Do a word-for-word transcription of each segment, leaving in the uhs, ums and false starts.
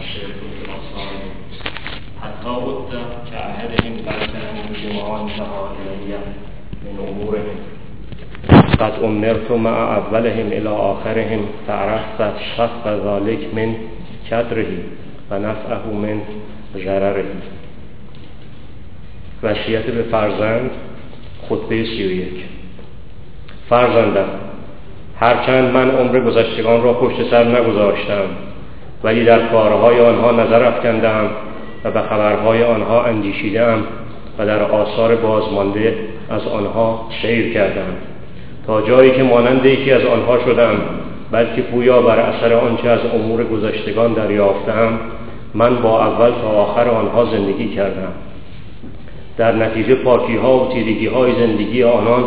الشركة الأصالية حتى ود كأحدهم قد كانوا جمعا انتهى إلي من أمورهم قد أمرت مع أولهم إلى آخرهم فعرفت شخص ذلك من كدره و نفعه من ضرره. وصیت به فرزند، خطبه سی و یک. فرزندم، هرچند من عمر گذشتگان را پشت سر نگذاشتم ولی در کارهای آنها نظر افکندم و به خبرهای آنها اندیشیدم و در آثار بازمانده از آنها سیر کردم تا جایی که مانند یکی از آنها شدم، بلکه پویا بر اثر آنچه از امور گذشتگان دریافتم من با اول تا آخر آنها زندگی کردم. در نتیجه پاکی ها و تیرگی های زندگی آنان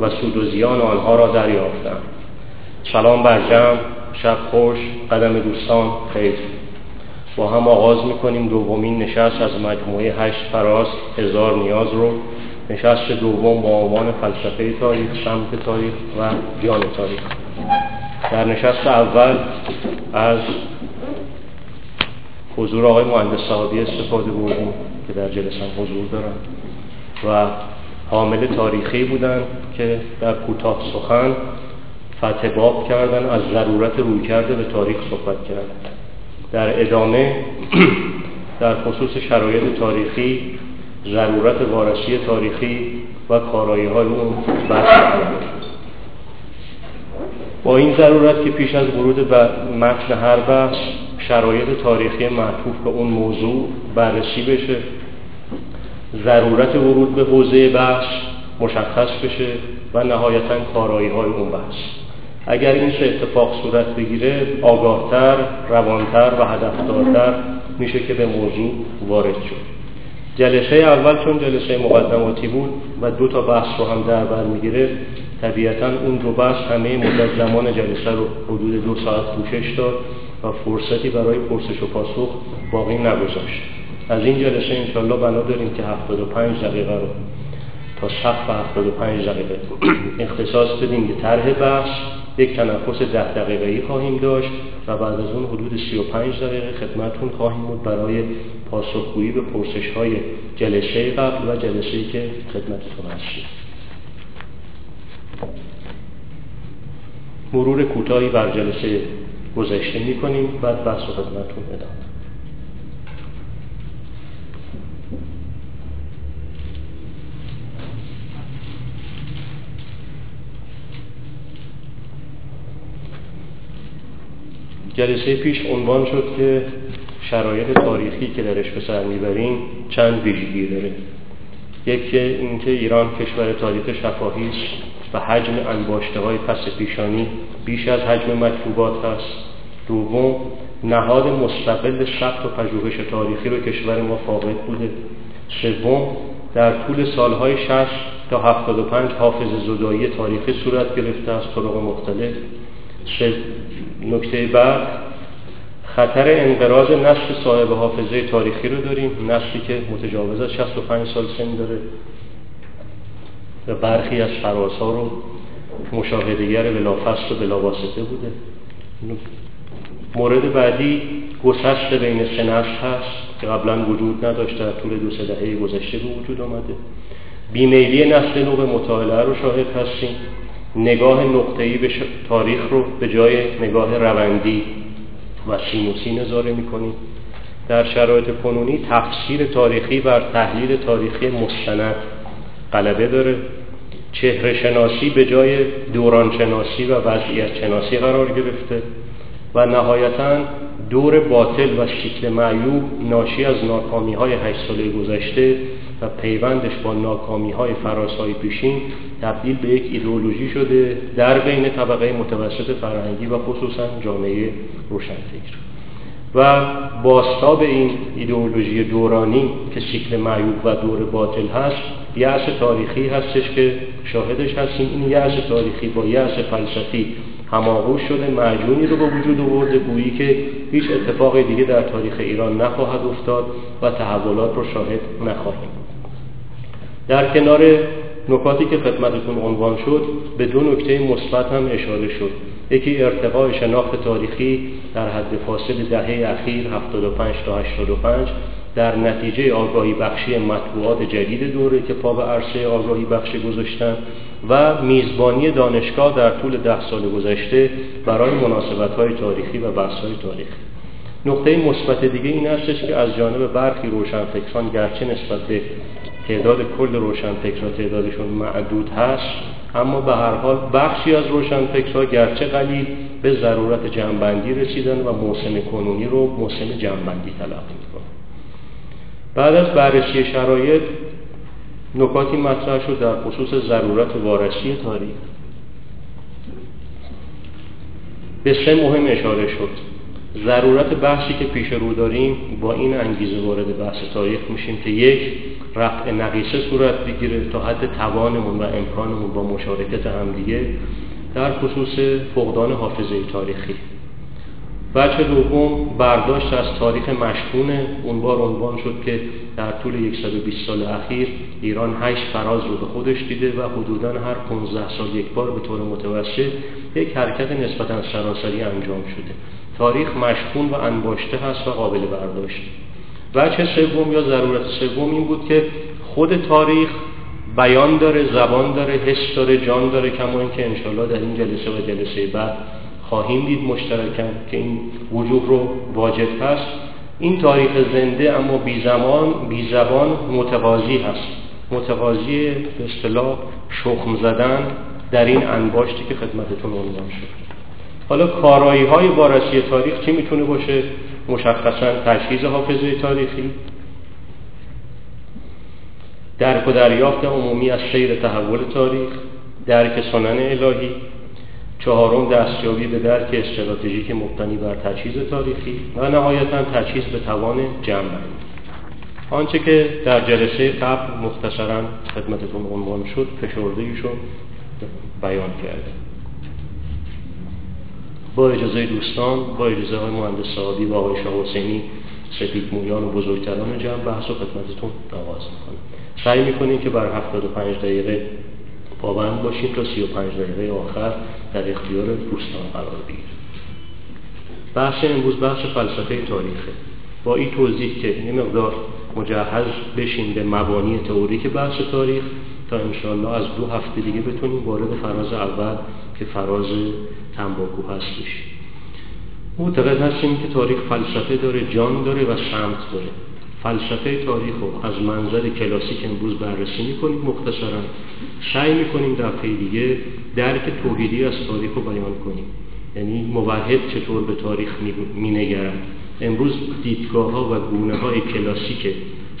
و سود و زیان آنها را دریافتم. سلام بر جمع، شب خوش، قدم دوستان، خیر. با هم آغاز میکنیم دومین نشست از مجموعه هشت فراز هزار نیاز رو. نشست دوم با عنوان فلسفه تاریخ، سمت تاریخ و جان تاریخ. در نشست اول از حضور آقای مهندس صاحبی استفاده بردیم که در جلسه حضور دارن و حامل تاریخی بودن که در کوتاه سخن فتح باب کردن، از ضرورت رویکرد به تاریخ صحبت کردن. در ادامه در خصوص شرایط تاریخی، ضرورت وارسی تاریخی و کارایی های اون بحث کردن. با این ضرورت که پیش از ورود به متن هر بحث شرایط تاریخی معطوف به اون موضوع بررسی بشه، ضرورت ورود به حوزه بحث مشخص بشه و نهایتاً کارایی های اون بحث. اگر این سه اتفاق صورت بگیره، آگاهتر، روانتر و هدفدارتر میشه که به موضوع وارد شد. جلسه اول چون جلسه مقدماتی بود و دو تا بحث رو هم در بر میگیره، طبیعتاً اون دو بحث همه مدت زمان جلسه رو حدود دو ساعت پوشش داد و فرصتی برای پرسش و پاسخ باقی نگذاشت. از این جلسه انشالله بنا داریم که هفتاد و پنج دقیقه رو تا سقف هفتاد و پنج دقیقه اختصاص بدیم که طرح بحث یک تنفس ده دقیقه‌ای خواهیم داشت و بعد از اون حدود سی و پنج دقیقه خدمتتون خواهیم بود برای پاسخگویی به پرسش‌های جلسه قبل و جلسه‌ای که خدمتتون هستیم. مرور کوتاهی بر جلسه گذشته می‌کنیم، بعد بحث و خدمتتون ادامه. جلسه پیش عنوان شد که شرایط تاریخی که درش به سر میبریم چند ویژگی داره. یکی اینکه ایران کشور تاریخ شفاهی است و حجم انباشته های پس پیشانی بیش از حجم مکتوبات هست. دوم، نهاد مستقل ثبت و پژوهش تاریخی رو کشور ما فاقد بوده. سوم، در طول سالهای شصت تا هفتاد و پنج حافظه زدایی تاریخی صورت گرفته از طرق مختلف. نکته بعد، خطر انقراض نسل صاحب حافظه تاریخی رو داریم، نسلی که متجاوز از شصت و پنج سال سن داره و برخی از فراسا رو مشاهده‌گر بلافاصله و بلاواسطه بوده. مورد بعدی، گسست بین سه نسل هست که قبلا وجود نداشته، در طول دو سه دهه گذشته به وجود آمده. بیمیلی نسل نو به مطالعه رو شاهد هستیم. نگاه نقطه‌ای به تاریخ رو به جای نگاه روندی و سینوسی نظاره می‌کنیم. در شرایط کنونی تفسیر تاریخی بر تحلیل تاریخی مستند غلبه داره. چهره شناسی به جای دوران شناسی و وضعیت شناسی قرار گرفته و نهایتاً دور باطل و شکل معیوب ناشی از ناکامی‌های هشت ساله گذشته و پیوندش با ناکامی‌های فراسای پیشین تبدیل به یک ایدئولوژی شده در بین طبقه متوسط فرهنگی و خصوصاً جامعه روشنفکر. و بازتاب این ایدئولوژی دورانی که شکل معیوب و دور باطل هست، یأس تاریخی هستش که شاهدش هستیم. این یأس تاریخی با یأس فلسفی هماغوش شده، معجونی رو به وجود آورده، گویی که هیچ اتفاق دیگه در تاریخ ایران نخواهد افتاد و تحولات رو شاهد نخواهیم. در کنار نکاتی که خدمتتون عنوان شد، به دو نکته مثبت هم اشاره شد. یکی ارتقاء شناخت تاریخی در حد فاصل دهه اخیر هفتاد و پنج تا هشتاد و پنج در نتیجه آگاهی بخشی مطبوعات جدید دوره که پا به عرصه آگاهی بخشی گذاشتند و میزبانی دانشگاه در طول ده سال گذشته برای مناسبت‌های تاریخی و بحث‌های تاریخی. نقطه مثبت دیگه این هستش که از جانب برخی روشنفکران گرچه نسبت به تعداد کل روشنفکران تعدادشون معدود هست، اما به هر حال بخشی از روشنفکرها گرچه قلیل به ضرورت جمع‌بندی رسیدن و موسم کنونی رو موسم جمع‌بندی تلقی می‌کنن. بعد از بررسی شرایط نکاتی مطرح شد در خصوص ضرورت وارسی تاریخ. به سه مهم اشاره شد. ضرورت بحثی که پیش رو داریم با این انگیزه وارد بحث تاریخ میشیم که یک، رفع نقیصه صورت بگیره تا حد توانمون و امکانمون با مشارکت همدیگه در خصوص فقدان حافظه تاریخی. بچه دوم، برداشت از تاریخ مشکونه. اون بار عنوان شد که در طول صد و بیست سال اخیر ایران هشت فراز رو به خودش دیده و حدوداً هر پانزده سال یک بار به طور متوسط یک حرکت نسبتاً سراسری انجام شده. تاریخ مشکون و انباشته هست و قابل برداشت. بچه سوم یا ضرورت سوم این بود که خود تاریخ بیان داره، زبان داره، حس داره، جان داره، کما اینکه انشالله در این جلسه و جلسه بعد خواهیم دید مشترکاً که این وجوه رو واجب هست. این تاریخ زنده اما بی زمان بی زبان متقاضی هست، متقاضی به اصطلاح شخم زدن در این انباشتی که خدمتتون عنوان شد. حالا کارایی های وارسی تاریخ چی میتونه باشه؟ مشخصاً تجهیز حافظه تاریخی، درک و دریافت عمومی از سیر تحول تاریخ، درک سنن الهی. چهارم، دستیابی به درک استراتژیک مبتنی بر تجهیز تاریخی و نهایتاً تجهیز به توان جمع‌بندی. آنچه که در جلسه قبل مختصراً خدمتتون عنوان شد فشرده ایشون بیان کرده. با اجازه دوستان، با اجازه های مهندس صاحبی و آقای شاه حسینی سپید مویان و بزرگتران جمع بحث و خدمتتون آغاز میکنم. سعی میکنیم که بر هفتاد و پنج دقیقه پابند باشیم تا سی و پنج دقیقه آخر در اختیار دوستان قرار بگیریم. بحث امروز بحث فلسفه تاریخه، با این توضیح که یه مقدار مجهز بشیم به مبانی تئوریک بحث تاریخ تا انشاءالله از دو هفته دیگه بتونیم وارد فراز اول که فراز تنباکو هست بشیم. معتقد هستیم که تاریخ فلسفه داره، جان داره و سمت داره. فلسفه تاریخ رو از منظر کلاسیک امروز بررسی میکنیم مختصرا. سعی میکنیم دفعه دیگه درک توحیدی از تاریخ رو بیان کنیم، یعنی موحد چطور به تاریخ مینگرد. امروز دیدگاه ها و گونه های کلاسیک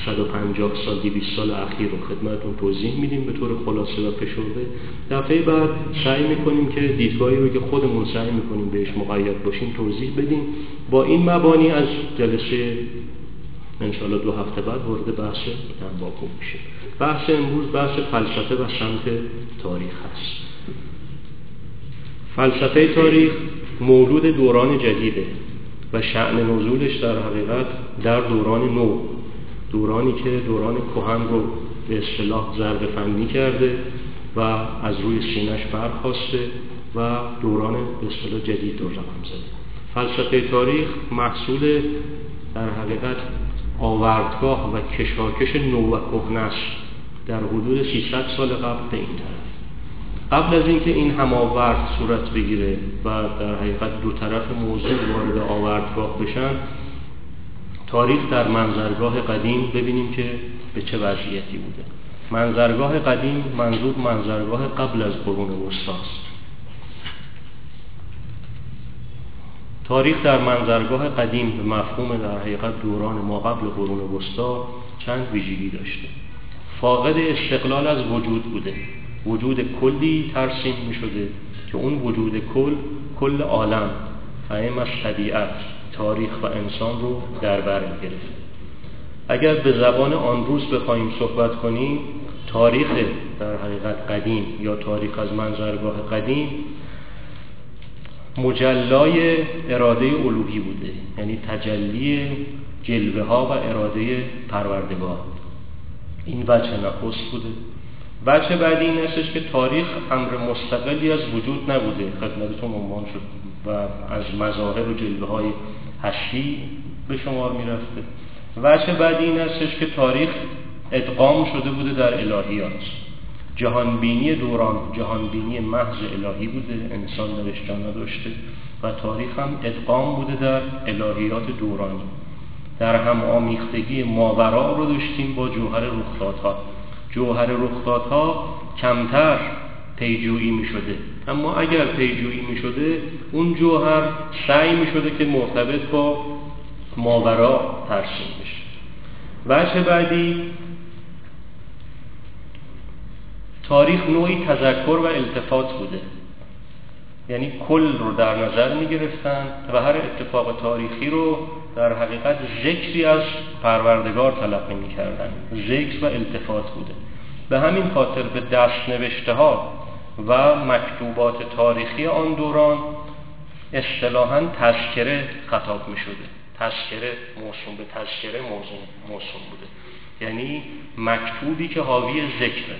صد و پنجاه سال دویست سال اخیر رو خدمتتون توضیح میدیم به طور خلاصه و فشرده. دفعه بعد سعی میکنیم که دیدگاهی رو که خودمون سعی میکنیم بهش مقید باشیم توضیح بدیم. با این مبانی از جلسه انشاءالله دو هفته بعد وارد بحث تنباکو میشیم. بحث امروز بحث فلسفه و سمت تاریخ هست. فلسفه تاریخ مولود دوران جدیده و شأن نزولش در حقیقت در دوران نو، دورانی که دوران کهن رو به اصطلاح ضرب فنی کرده و از روی سینش برخاسته و دوران به اصطلاح جدید رو رقم زده. فلسفه تاریخ محصول در حقیقت آوردگاه و کشاکش نو و کهنه است. در حدود سیصد سال قبل به این طرف، قبل از اینکه این هم آورد صورت بگیره و در حقیقت دو طرف موضوع وارد آوردگاه بشن، تاریخ در منظرگاه قدیم ببینیم که به چه وضعیتی بوده. منظرگاه قدیم منظور منظرگاه قبل از قرون وسطی است. تاریخ در منظرگاه قدیم به مفهوم در حقیقت دوران ما قبل قرون وسطی چند ویژگی داشته. فاقد استقلال از وجود بوده، وجود کلی ترسیم می شده که اون وجود کل کل عالم، فهمش طبیعت، تاریخ و انسان رو در بر می گرفت. اگر به زبان آن روز بخوایم صحبت کنیم، تاریخ در حقیقت قدیم یا تاریخ از منظرگاه قدیم مجلای اراده الوهی بوده، یعنی تجلی جلوه ها و اراده پروردگار. این وجه نخست بوده. بچه بعدی این هستش که تاریخ امر مستقلی از وجود نبوده، خدمتتون عنوان شد و از مظاهر و جلوه های هشتی به شمار میرفته. بچه بعدی این هستش که تاریخ ادغام شده بوده در الهیات، جهانبینی دوران جهانبینی محض الهی بوده، انسان نوشته نداشته و تاریخ هم ادغام بوده در الهیات دورانی. در هم آمیختگی ماورا رو داشتیم با جوهر رخدادها. جوهر رخدادها کمتر پیجویی می شده، اما اگر پیجویی می شده اون جوهر سعی می شده که مرتبط با ماورا ترسیم بشه. وجه بعدی تاریخ نوعی تذکر و التفات بوده، یعنی کل رو در نظر می گرفتن و هر اتفاق تاریخی رو در حقیقت ذکری از پروردگار تلقی می کردن، ذکر و التفات بوده. به همین خاطر به دست نوشته ها و مکتوبات تاریخی آن دوران اصطلاحاً تذکره خطاب می شده، تذکره موسوم به تذکره موسوم بوده، یعنی مکتوبی که حاوی ذکره،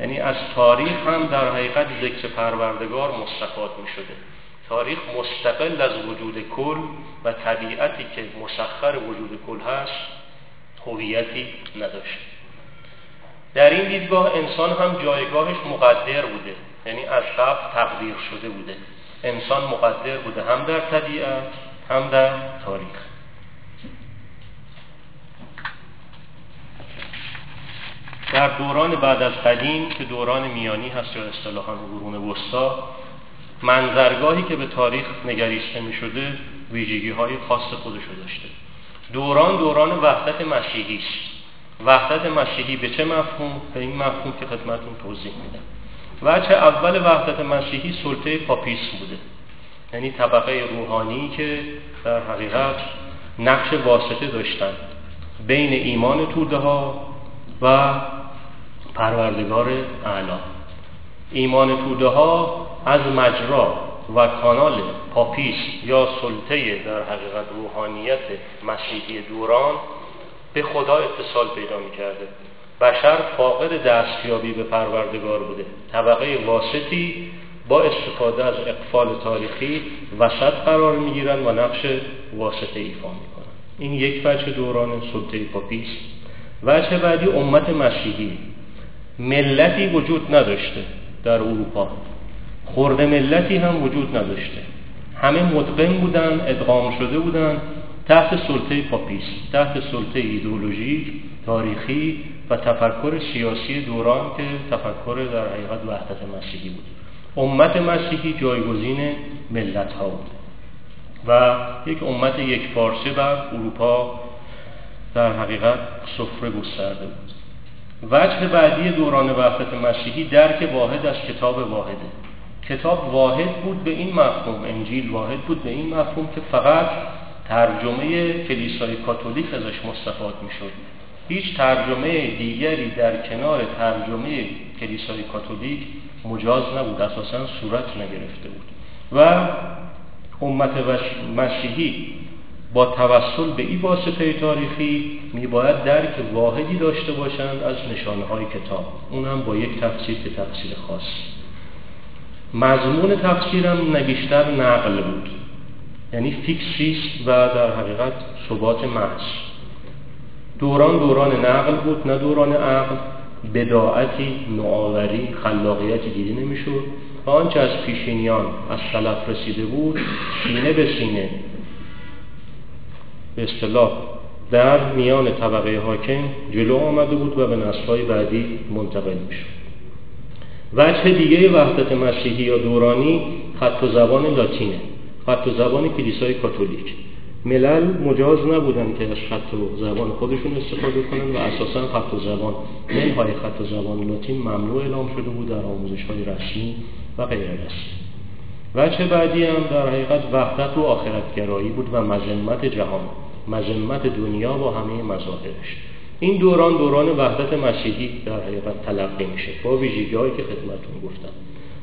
یعنی از تاریخ هم در حقیقت ذکر پروردگار مستفاد می شده. تاریخ مستقل از وجود کل و طبیعتی که مسخر وجود کل هست هویتی نداشت. در این دیدگاه انسان هم جایگاهش مقدر بوده، یعنی از قبل تقدیر شده بوده، انسان مقدر بوده هم در طبیعت هم در تاریخ. در دوران بعد از قدیم که دوران میانی هست یا اصطلاحاً قرون وسطی، منظرگاهی که به تاریخ نگریسته می شده ویژگی‌های خاص خودشو داشته. دوران دوران وحدت مسیحی است. وحدت مسیحی به چه مفهوم؟ به این مفهوم که خدمتتون توضیح میدم. وجه اول وحدت مسیحی سلطه پاپیسم بوده، یعنی طبقه روحانی که در حقیقت نقش واسطه داشتن بین ایمان توده‌ها و پروردگار اعلی. ایمان توده ها از مجرا و کانال پاپیش یا سلطه در حقیقت روحانیت مسیحی دوران به خدا اتصال پیدا می کرده. بشر فاقد دستیابی به پروردگار بوده، طبقه واسطی با استفاده از اقفال تاریخی وسط قرار می گیرن و نقش واسطه ایفا می کنن. این یک وجه دوران سلطه پاپیش. وجه بعدی امت مسیحی، ملتی وجود نداشته در اروپا، خرده ملتی هم وجود نداشته، همه مدغم بودن، ادغام شده بودن تحت سلطه پاپیست، تحت سلطه ایدئولوژیک، تاریخی و تفکر سیاسی دوران که تفکر در حقیقت وحدت مسیحی بود. امت مسیحی جایگزین ملت ها بود و یک امت یک پارچه بر اروپا در حقیقت سفره گسترده بود. وجه بعدی دوران وحدت مسیحی درک واحد از کتاب واحده. کتاب واحد بود به این مفهوم، انجیل واحد بود به این مفهوم که فقط ترجمه کلیسای کاتولیک ازش مستفاد می شد. هیچ ترجمه دیگری در کنار ترجمه کلیسای کاتولیک مجاز نبود، اساساً صورت نگرفته بود و امت مسیحی با توسل به این واسطه تاریخی میباید درک واحدی داشته باشند از نشانه‌های کتاب، اون هم با یک تفسیر که تفسیر خاص. مضمون تفسیرم نگیشتر نقل بود، یعنی فیکسیست و در حقیقت ثبات محض. دوران دوران نقل بود نه دوران عقل، بداعتی، نوآوری، خلاقیتی دیده نمیشد و آنچه از پیشینیان از سلف رسیده بود سینه به سینه به اصطلاح در میان طبقه حاکم جلو آمده بود و به نسل‌های بعدی منتقل می‌شد. وجه دیگه وحدت مسیحی یا دورانی خط و زبان لاتینه، خط و زبان کلیسای کاتولیک. ملل مجاز نبودن که از خط و زبان خودشون استفاده کنن و اساساً خط و زبان ملهای خط و زبان لاتین ممنوع اعلام شده بود در آموزش‌های رسمی و غیر رسمی. وجه بعدی هم در حقیقت وحدت و آخرتگرایی بود و مذمت جهان، مذمت دنیا با همه مظاهرش. این دوران دوران وحدت مسیحی در حقیقت تلقی میشه با ویژگی‌هایی که خدمتتون گفتم.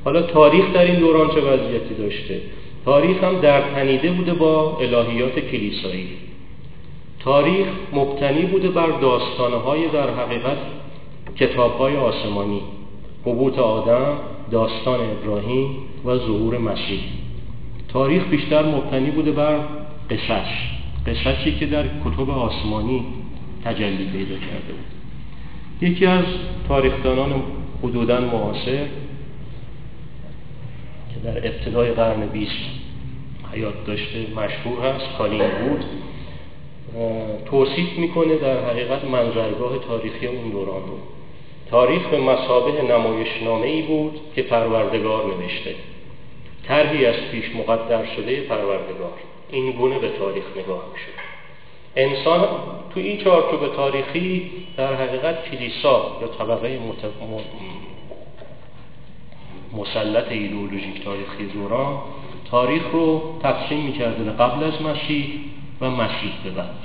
حالا تاریخ در این دوران چه وضعیتی داشته؟ تاریخ هم در تنیده بوده با الهیات کلیسایی. تاریخ مبتنی بوده بر داستان‌های در حقیقت کتاب‌های آسمانی، هبوط آدم، داستان ابراهیم و ظهور مسیح. تاریخ بیشتر مبتنی بوده بر قصص، قصصی که در کتب آسمانی تجلی پیدا کرده بود. یکی از تاریخدانان حدوداً معاصر که در ابتدای قرن بیست حیات داشته مشهور هست، کالین بود، توصیف میکنه در حقیقت منظرگاه تاریخی اون دوران رو. تاریخ به مثابه نمایشنامه‌ای بود که پروردگار نوشته، طرحی از پیش مقدر شده پروردگار. این گونه به تاریخ نگاه میشه. انسان تو این چارچوب تاریخی در حقیقت کلیسا یا طبقه مت... مسلط ایدئولوژیک تاریخی دوران تاریخ رو تقسیم می‌کرده قبل از مسیح و مسیح به بعد.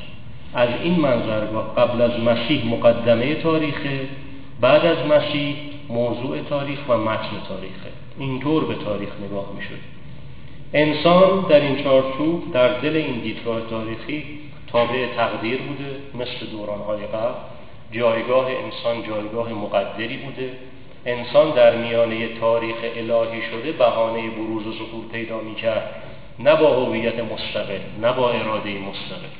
از این منظرگاه قبل از مسیح مقدمه تاریخه، بعد از مسیح موضوع تاریخ و متن تاریخه. اینطور به تاریخ نگاه می‌شد. انسان در این چارچوب در دل این دیدگاه تاریخی تابع تقدیر بوده، مثل دوران‌های قبل. جایگاه انسان جایگاه مقدری بوده. انسان در میانه تاریخ الهی شده بهانه بروز و ظهور پیدا می‌کرد، نه با هویت مستقل، نه با اراده مستقل.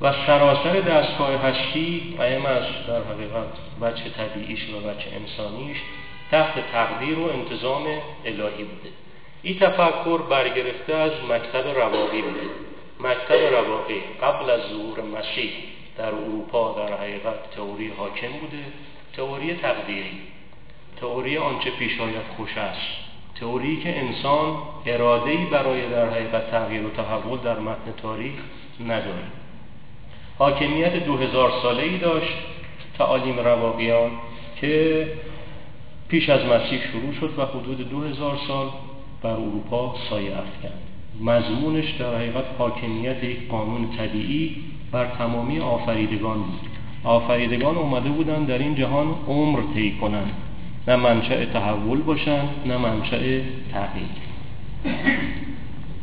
و سراسر دستگاه هستی قائم از در حقیقت وجه طبیعیش و وجه انسانیش تحت تقدیر و انتظام الهی بوده. این تفکر برگرفته از مکتب رواقی بوده. مکتب رواقی قبل از ظهور مسیح در اروپا در حقیقت تئوری حاکم بوده، تئوری تقدیری، تئوری آنچه پیش آید خوش است، تئوری که انسان اراده‌ای برای در حقیقت تغییر و تحول در متن تاریخ نداره. حاکمیت دو هزار ساله‌ای داشت تعالیم رواقیان که پیش از مسیح شروع شد و حدود دو هزار سال بر اروپا سایه افکند. مضمونش در حقیقت حاکمیت یک قانون طبیعی بر تمامی آفریدگان بود. آفریدگان اومده بودن در این جهان عمر طی کنن، نه منشأ تحول باشن، نه منشأ تغییر.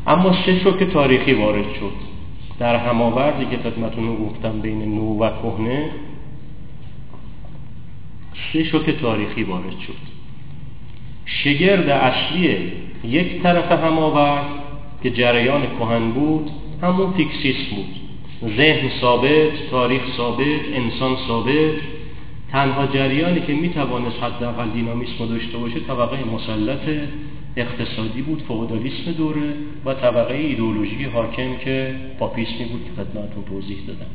اما سه شوک تاریخی وارد شد در هماوردی که خدمتتون رو گفتم بین نو و کهنه. سه شوک تاریخی وارد شد. شگرد اصلی یک طرف هماورد که جریان کهن بود همون فیکسیسم بود. ذهن ثابت، تاریخ ثابت، انسان ثابت. تنها جریانی که میتوانست حداقل دینامیسم داشته باشه طبقه مسلط اقتصادی بود، فئودالیسم دوره، و طبقه ایدئولوژی حاکم که پاپیسمی بود که خدمتتون توضیح دادم.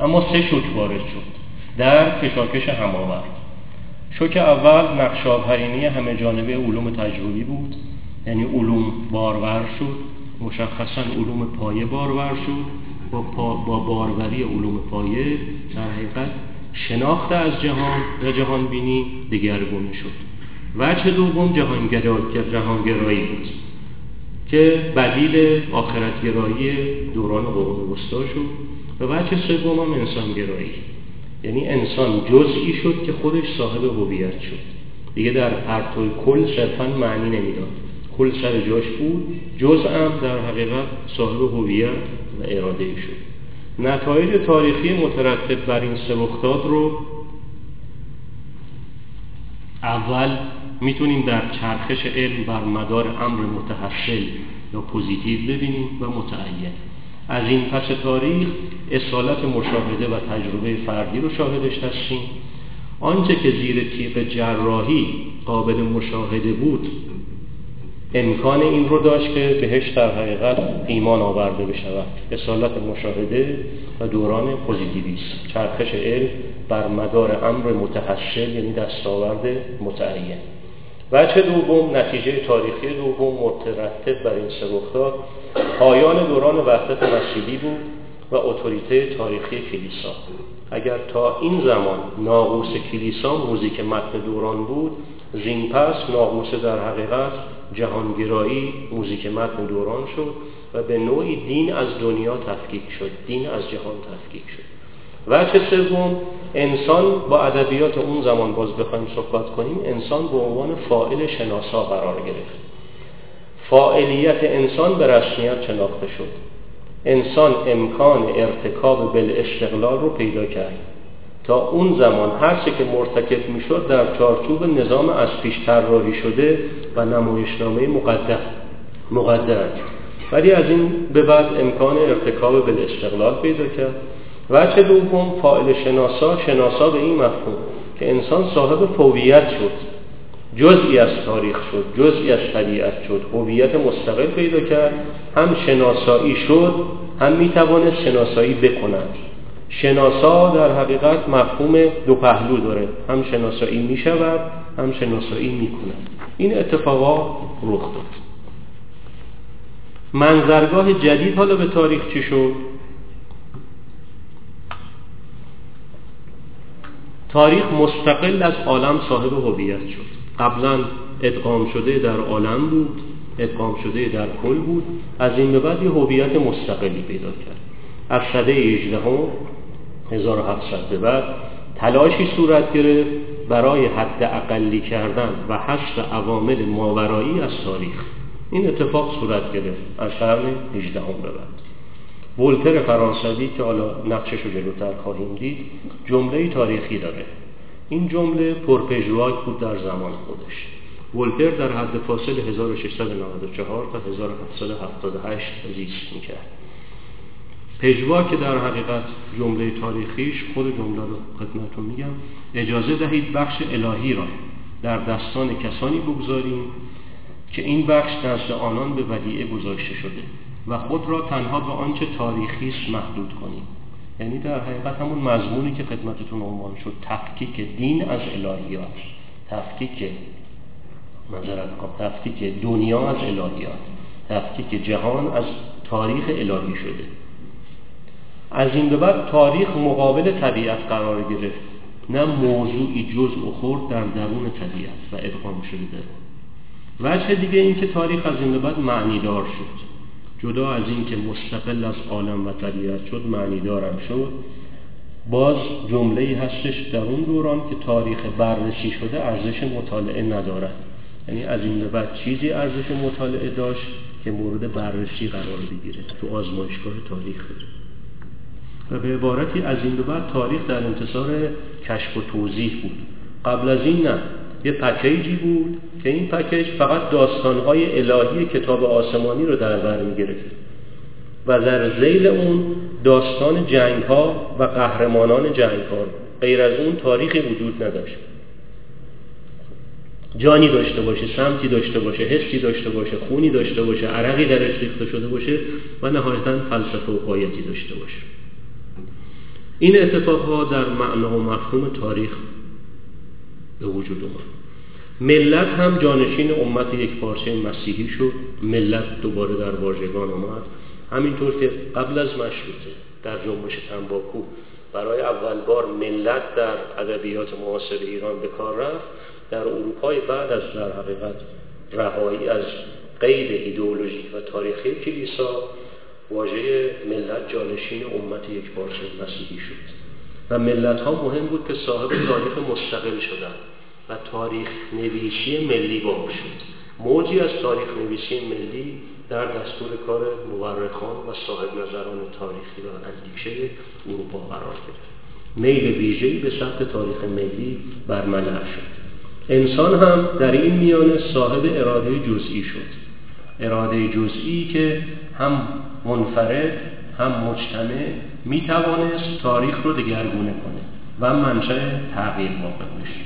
اما سه شوک وارد شد در کشاکش هماورد. شوک اول نقش‌آفرینی همه جانبه علوم تجربی بود، یعنی علوم بارور شد، مشخصاً علوم پایه بارور شد. با, پا با باروری علوم پایه در حقیقت شناخت از جهان و جهان بینی دگرگون شد. وجه دوم جهانگرایی بود که بدیل آخرتگرایی دوران قرون وسطی شد. و وجه سوم هم انسانگرایی، یعنی انسان جزئی شد که خودش صاحب هویت شد، دیگه در پرتو کل صرفاً معنی نمیداد. کل سر جاش بود، جزء هم در حقیقت صاحب هویت و اراده شد. نتایج تاریخی مترتب بر این سه رخداد رو اول میتونیم در چرخش علم بر مدار امر متحصل یا پوزیتیو ببینیم و متعین. از این پس تاریخ اصالت مشاهده و تجربه فردی رو شاهدش هستیم. آنچه که زیر تیغ جراحی قابل مشاهده بود امکان این رو داشت که بهش در حقیقت ایمان آورده بشود. اصالت مشاهده و دوران پوزیتیویسم، چرخش علم بر مدار امر متحصل یعنی دستاورد متعین. وجه دوم نتیجه تاریخی دوم مترتب بر این سه رخداد پایان دوران وحدت مسیحی بود و اتوریته تاریخی کلیسا. اگر تا این زمان ناقوس کلیسا موزیک متن دوران بود، زین پس ناقوس در حقیقت جهانگرایی موزیک متن دوران شد و به نوعی دین از دنیا تفکیک شد، دین از جهان تفکیک شد. وجه سوم انسان با ادبیات اون زمان باز بخوایم صحبت کنیم، انسان به عنوان فاعل شناسا قرار گرفت. فاعلیت انسان به رسمیت شناخته شد. انسان امکان ارتکاب بالاستقلال رو پیدا کرد. تا اون زمان هر چه که مرتکب میشد در چارچوب نظام از پیش طراحی شده و نمایشنامه مقدر مقدر ولی از این به بعد امکان ارتکاب به استقلال پیدا کرد. وجه دوم، فاعل شناسا شناسا به این مفهوم که انسان صاحب هویت شد، جزئی از تاریخ شد، جزئی از طبیعت شد، هویت مستقل پیدا کرد، هم شناسایی شد، هم میتواند شناسایی بکند. شناسا در حقیقت مفهوم دو پهلو داره، هم شناسایی میشود، هم شناسایی میکند. این اتفاقا رخ داد. منظرگاه جدید حالا به تاریخ چی شد؟ تاریخ مستقل از عالم صاحب هویت شد. قبلا ادغام شده در عالم بود، ادغام شده در کل بود، از این به بعد یه هویت مستقلی پیدا کرد. از سده هجده هزار و هفتصد به بعد تلاشی صورت گرفت برای حد اقلی کردن و حذف عوامل ماورایی از تاریخ. این اتفاق صورت گرفت از قرن هجده به بعد. ولتر فرانسوی که حالا نقشش رو جلوتر خواهیم دید جمله تاریخی داره. این جمله پرپژواک بود در زمان خودش. ولتر در حد فاصل هزار و ششصد و نود و چهار تا هزار و هفتصد و هفتاد و هشت زیست میکرد. پژواک که در حقیقت جمله تاریخیش، خود جمله رو خدمتتون میگم: اجازه دهید بخش الهی را در دستان کسانی بگذاریم که این بخش دست آنان به ودیعه گذاشته شده و خود را تنها به آنچه تاریخیست محدود کنیم. یعنی در حقیقت همون مضمونی که خدمتتون عنوان شد، تفکیک دین از الهیات، تفکیک معذرت خواهم، تفکیک دنیا از الهیات، تفکیک جهان از تاریخ الهی شده. از این به بعد تاریخ مقابل طبیعت قرار گرفت، نه موضوعی جزء و خرد در درون طبیعت و ادغام شده. وجه دیگه این که تاریخ از این به بعد معنیدار شد، جدا از این که مستقل از عالم و طبیعت شد، معنی دارم شد. باز جمله‌ای هستش در اون دوران که تاریخ بررسی شده ارزش مطالعه ندارد. یعنی از این به بعد چیزی ارزش مطالعه داشت که مورد بررسی قرار بگیره، تو آزمایشگاه تاریخ بره. و به عبارتی از این به بعد تاریخ در انتظار کشف و توضیح بود. قبل از این نه، یه پکیجی بود که این پکیج فقط داستانهای الهی کتاب آسمانی رو در بر می‌گرفت و در ذیل اون داستان جنگ‌ها و قهرمانان جنگ‌ها. غیر از اون تاریخی وجود نداشت. جانی داشته باشه، سمتی داشته باشه، حسی داشته باشه، خونی داشته باشه، عرقی درش ریخته شده باشه و نهایتاً فلسفه و پایه‌ای داشته باشه. این اتفاق‌ها در معنا و مفهوم تاریخ به وجود اومد. ملت هم جانشین امت یک پارچه مسیحی شد. ملت دوباره در واژگان اومد. همینطور که قبل از مشروطه در جنبش تنباکو برای اول بار ملت در ادبیات معاصر ایران به کار رفت، در اروپای بعد از در حقیقت رهایی از قید ایدئولوژی و تاریخی کلیسا، واژه ملت جانشین امت یک پارچه مسیحی شد و ملت ها مهم بود که صاحب تاریخ مستقل شدن و تاریخ نویسی ملی باب شد. موجی از تاریخ نویسی ملی در دستور کار مورخان و صاحب نظران تاریخی و اندیشه اروپا قرار گرفت. میل ویژه‌ای به سمت تاریخ ملی برملا شد. انسان هم در این میانه صاحب اراده جزئی شد. اراده جزئی که هم منفرد هم مجتمع میتوانست تاریخ رو دگرگونه کنه و منشأ تغییر واقع بشه.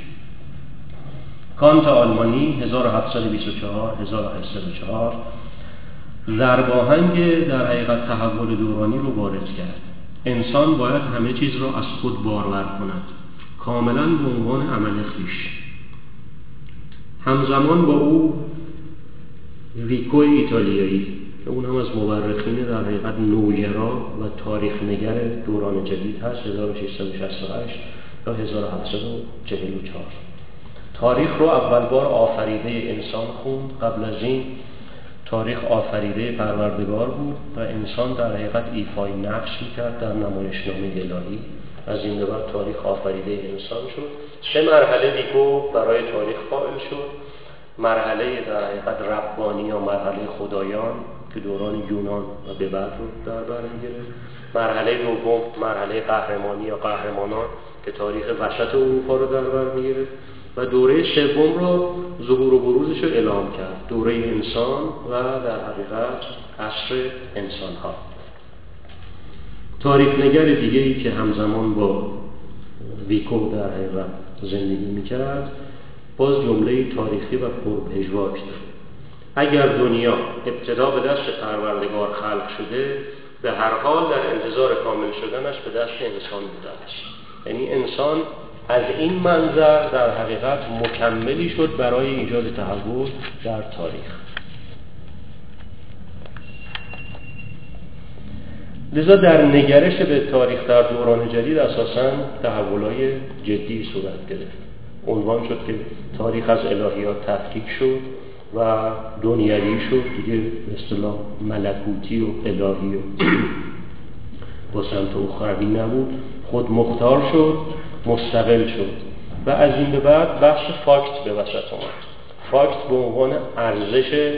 کانت آلمانی هزار و هفتصد و بیست و چهار تا هزار و هشتصد و چهار ضرباهنگ در حقیقت تحول دورانی رو وارد کرد. انسان باید همه چیز رو از خود بارور کند، کاملا به عنوان عمل خویش. همزمان با او ویکو ایتالیایی که اون هم از مورخین در حقیقت نوگرا و تاریخ نگر دوران جدید هست، هزار و ششصد و شصت و هشت تا هزار و هفتصد و چهل و چهار تاریخ رو اول بار آفریده انسان خوند. قبل از این تاریخ آفریده پروردگار بود و انسان در حقیقت ایفای نقش میکرد در نمایشنامه الهی. از این به بعد تاریخ آفریده انسان شد. سه مرحله ویکو برای تاریخ قائل شد: مرحله در حقیقت ربانی یا مرحله خدایان، که دوران یونان و به بعد رو در بر می‌گیره. مرحله دوم مرحله قهرمانی یا قهرمانان که تاریخ وسط اروپا رو در بر می‌گیره و دوره سوم رو ظهور و بروزش رو اعلام کرد، دوره انسان و در حقیقت عصر انسان‌ها. تاریخ نگر دیگه‌ای که همزمان با ویکو در حقیقت زندگی می‌کرد، باز جمله تاریخی و پرپژواک داشت: اگر دنیا ابتدا به دست پروردگار خلق شده، به هر حال در انتظار کامل شدنش به دست انسان بوده است. یعنی انسان از این منظر در حقیقت مکملی شد برای ایجاد تحول در تاریخ. لذا در نگرش به تاریخ در دوران جدید اساساً تحول‌های جدی صورت گرفت. عنوان شد که تاریخ از الهیات تفکیک شد و دنیایی شد، دیگه به اصطلاح ملکوتی و الهی و با سمت اخروی نبود، خود مختار شد، مستقل شد و از این به بعد بخش فاکت به وسط آمد. فاکت به عنوان ارزش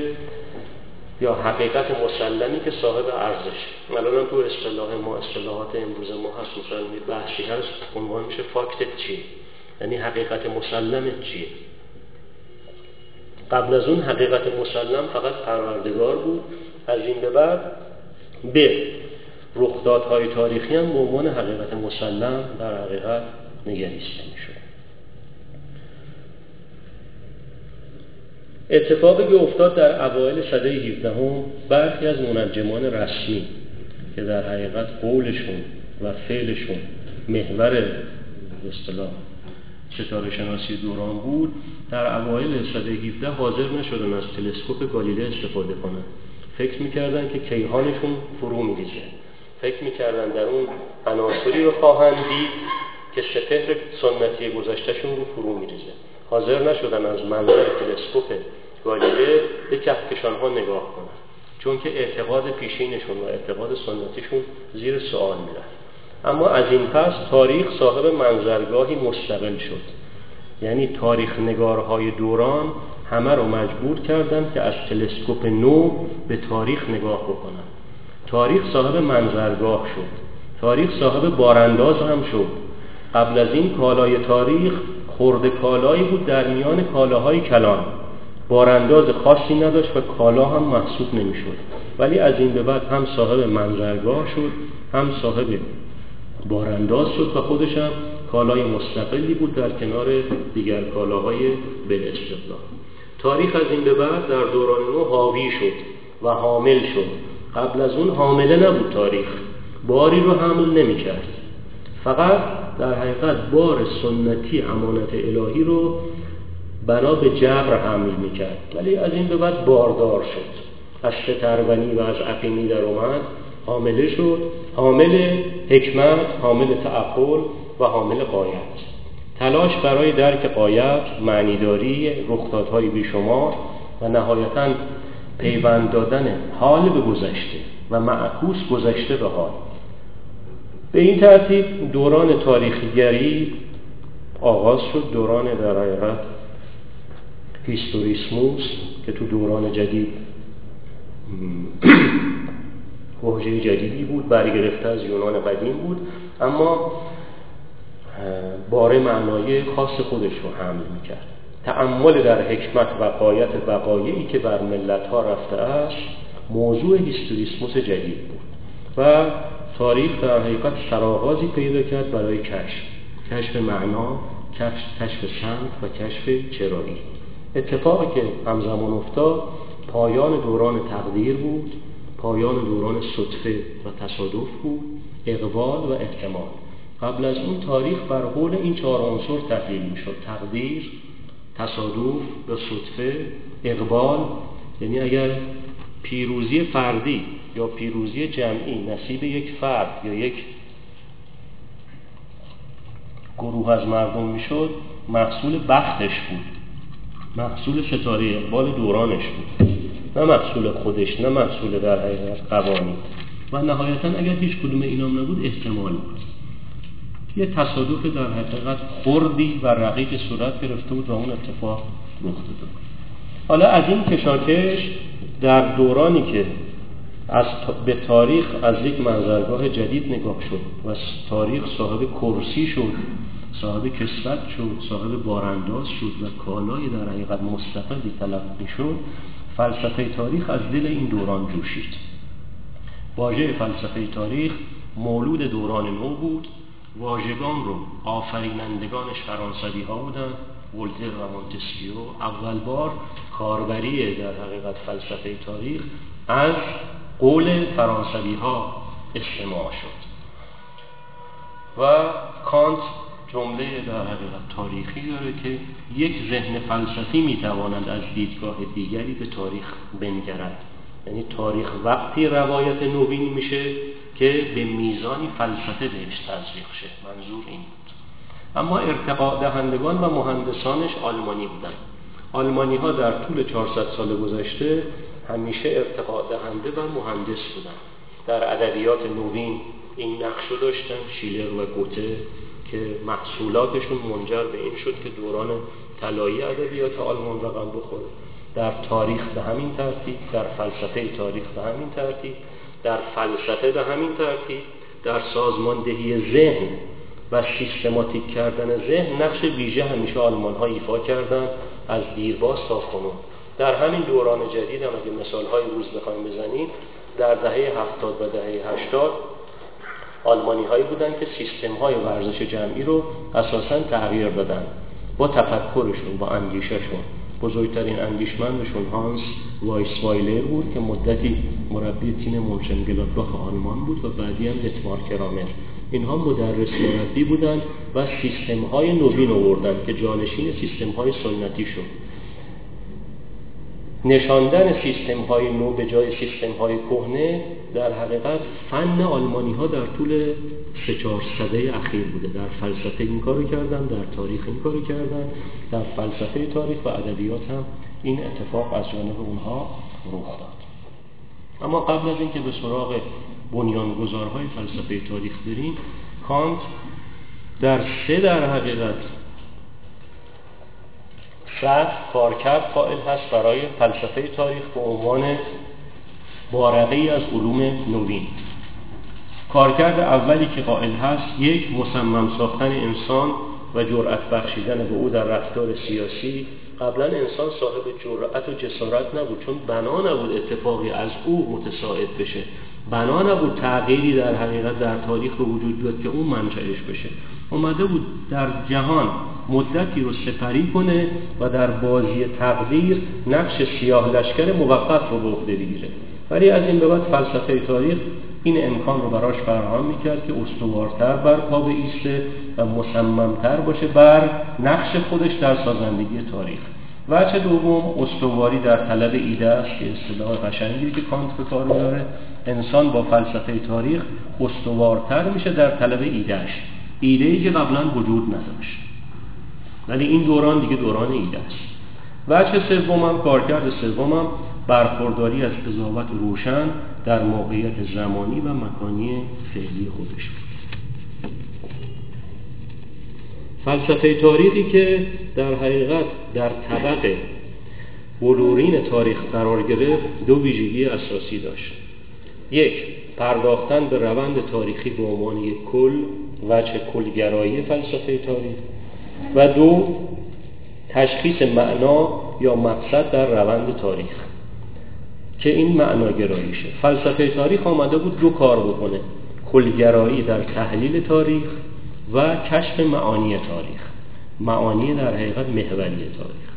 یا حقیقت مسلمی که صاحب ارزش. مثلا تو اصطلاح ما، اصطلاحات امروز ما هست، مثلا بحثی هست عنوان میشه فاکت چیه، یعنی حقیقت مسلمت چیه. قبل از اون حقیقت مسلم فقط پروردگار بود، از این به بعد به رخدادهای تاریخی هم به عنوان حقیقت مسلم در حقیقت نگریسته میشد. اتفاقی که افتاد در اوایل سده هفدهم برخی از منجمان رسمی که در حقیقت قولشون و فعلشون محور به اصطلاح ستاره شناسی دوران بود، در اوایل سده هفدهم حاضر نشدن از تلسکوپ گالیله استفاده کنند. فکر می‌کردن که کیهانشون فرو می‌ریزه، فکر می‌کردن در اون عناصری رو خواهند دید که سپهر سنتی گذشتهشون رو فرو می‌ریزه. حاضر نشدن از منظر تلسکوپ گالیله به کهکشان‌ها نگاه کنند، چون که اعتقاد پیشینشون و اعتقاد سنتیشون زیر سوال می‌رفت. اما از این پس تاریخ صاحب منظرگاهی مستقل شد، یعنی تاریخ نگارهای دوران همه رو مجبور کردن که از تلسکوپ نو به تاریخ نگاه بکنن. تاریخ صاحب منظرگاه شد، تاریخ صاحب بارانداز هم شد. قبل از این کالای تاریخ خرده کالایی بود در میان کالاهای کلان، بارانداز خاصی نداشت و کالا هم محسوب نمیشد. ولی از این به بعد هم صاحب منظرگاه شد، هم صاحب بارانداز شد و خودش هم کالای مستقلی بود در کنار دیگر کالاهای بالاستقلال. تاریخ از این به بعد در دوران نو حاوی شد و حامل شد. قبل از اون حامله نبود، تاریخ باری رو حمل نمی کرد، فقط در حقیقت بار سنتی امانت الهی رو بنا به جبر حمل می کرد. ولی از این به بعد باردار شد، از شترونی و از عقیمی در اومد، حامله شد، حامل حکمت، حامل تعقل و حامل غایت. تلاش برای درک غایت، معنیداری، رخدادهای بیشمار و نهایتاً پیوند دادن حال به گذشته و معکوس گذشته به حال. به این ترتیب دوران تاریخگری آغاز شد، دوران در حقیقت هیستوریسموس که تو دوران جدید واژه جدیدی بود، برگرفته از یونان قدیم بود، اما باره معنای خاص خودش رو حمل میکرد. تأمل در حکمت و غایت وقایعی که بر ملت‌ها رفته است موضوع هیستوریسموس جدید بود و تاریخ در حقیقت سرآغازی پیدا کرد برای کشف، کشف معنا، کشف, کشف سمت و کشف چرایی. اتفاقی که همزمان افتاد پایان دوران تقدیر بود، پایان دوران صدفه و تصادف بود، اقوال و احتمال. قبل از اون تاریخ بر قول این چهار عنصر تحلیل می شد: تقدیر، تصادف و صدفه، اقبال. یعنی اگر پیروزی فردی یا پیروزی جمعی نصیب یک فرد یا یک گروه از مردم می شد، محصول بختش بود، محصول ستاره اقبال دورانش بود، نه محصول خودش، نه محصول در حقیقت قوانین. و نهایتاً اگر هیچ کدوم اینام نبود، احتمال بود. یه تصادف در حقیقت خوردی و رقیق صورت گرفته بود و اون اتفاق رخ داد. حالا از این کشاکش در دورانی که از به تاریخ از یک منظرگاه جدید نگاه شد و تاریخ صاحب کرسی شد، صاحب کسبت شد، صاحب بارانداز شد و کالای در حقیقت مستقلی تلقی شد. فلسفه تاریخ از دل این دوران جوشید. واژه فلسفه تاریخ مولود دوران نو بود. واژگان رو آفرینندگانش فرانسوی ها بودن، ولتر و مونتسکیو. اول بار کاربری در حقیقت فلسفه تاریخ از قول فرانسوی ها استماع شد و کانت جمله در حقیقت تاریخی داره که یک ذهن فلسفی میتواند از دیدگاه دیگری به تاریخ بنگرد. یعنی تاریخ وقتی روایت نوین میشه که به میزانی فلسفه بهش تزریق شه، منظور این بود. اما ارتقا دهندگان و مهندسانش آلمانی بودن. آلمانی ها در طول چهارصد سال گذشته همیشه ارتقا دهنده و مهندس بودن. در ادبیات نوین این نقش رو داشتن شیلر و گوته که محصولاتشون منجر به این شد که دوران طلایی ادبیات آلمان رقم بخوره. در تاریخ به همین ترتیب، در فلسفه تاریخ به همین ترتیب، در فلسفه به همین ترتیب، در سازماندهی ذهن و سیستماتیک کردن ذهن نقش ویژه همیشه آلمان ها ایفا کردن از دیرباز تا کنون. در همین دوران جدید هم اگه مثال های روز بخوایم بزنیم، در دهه هفتاد و دهه هشتاد آلمانی هایی بودن که سیستم های ورزش جمعی رو اساساً تغییر دادن با تفکرشون، با اندیشهشون. بزرگترین اندیشمندشون هانس وایسوایلر بود که مدتی مربی تیم مونشنگلادباخ آلمان بود و بعدی هم دتمار کرامر. اینها مدرس مربی بودند و سیستم های نوین آوردن که جانشین سیستم های سنتی شد. نشاندن سیستم های نو به جای سیستم های کهنه در حقیقت فن آلمانی ها در طول سه چهار سده اخیر بوده. در فلسفه این کارو کردن، در تاریخ این کارو کردن، در فلسفه تاریخ و ادبیات هم این اتفاق از جانب اونها رخ داد. اما قبل از اینکه به سراغ بنیانگذارهای فلسفه تاریخ بریم، کانت در سه در حقیقت شاید کارکرد فاعل هست برای فلسفه تاریخ به عنوان بارقه‌ای از علوم نوین. کارکرد اولی که قائل هست، یک، مصمم ساختن انسان و جرأت بخشیدن به او در رفتار سیاسی. قبلا انسان صاحب جرأت و جسارت نبود، چون بنا نبود اتفاقی از او متساعد بشه، بنا نبود تغییری در حقیقت در تاریخ به وجود بیاد که اون منشأش بشه. اومده بود در جهان مدتی رو سپری کنه و در بازی تقدیر نقش سیاه لشکر موقت رو به عهده بگیره. ولی از این به بعد فلسفه تاریخ این امکان رو براش فراهم میکرد که استوارتر بر پا بایسته و مصممتر باشه بر نقش خودش در سازندگی تاریخ. وجه دوم، استواری در طلب ایده است که اصطلاح قشنگی که کانت به کار میاره. انسان با فلسفه تاریخ استوارتر میشه در طلب ایدهش، ایده‌ای که قبلا وجود نداشت، ولی این دوران دیگه دوران ایده است. وجه سومم، کارکرد سومم، برخورداری از قضاوت روشن در موقعیت زمانی و مکانی فعلی خودش. فلسفه تاریخی که در حقیقت در طبق بلورین تاریخ قرار گرفت دو ویژگی اساسی داشت. یک، پرداختن به روند تاریخی به عنوان یک کل، وجه کلگرایی فلسفه تاریخ. و دو، تشخیص معنا یا مقصد در روند تاریخ که این معناگراییشه. فلسفه تاریخ آمده بود دو کار بکنه، کلگرایی در تحلیل تاریخ و کشف معانی تاریخ. معانی در حقیقت محوری تاریخ.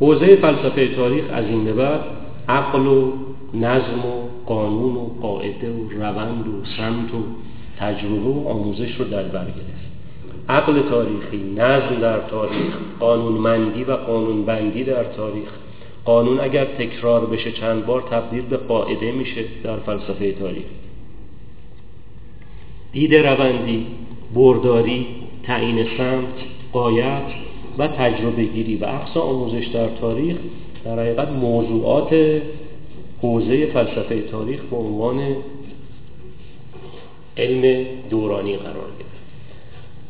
حوزه فلسفه تاریخ از این به بعد عقل و نظم و قانون و قاعده و روند و سمت و تجربه و آموزش رو در بر گرفت. عقل تاریخی، نظم در تاریخ، قانونمندی و قانونبندی در تاریخ. قانون اگر تکرار بشه چند بار تبدیل به قاعده میشه در فلسفه تاریخ. دید روندی، برداری، تعیین سمت، غایت و تجربه گیری و اقصا آموزش در تاریخ در حقیقت موضوعات حوزه فلسفه تاریخ به عنوان علم دورانی قرار گرفت.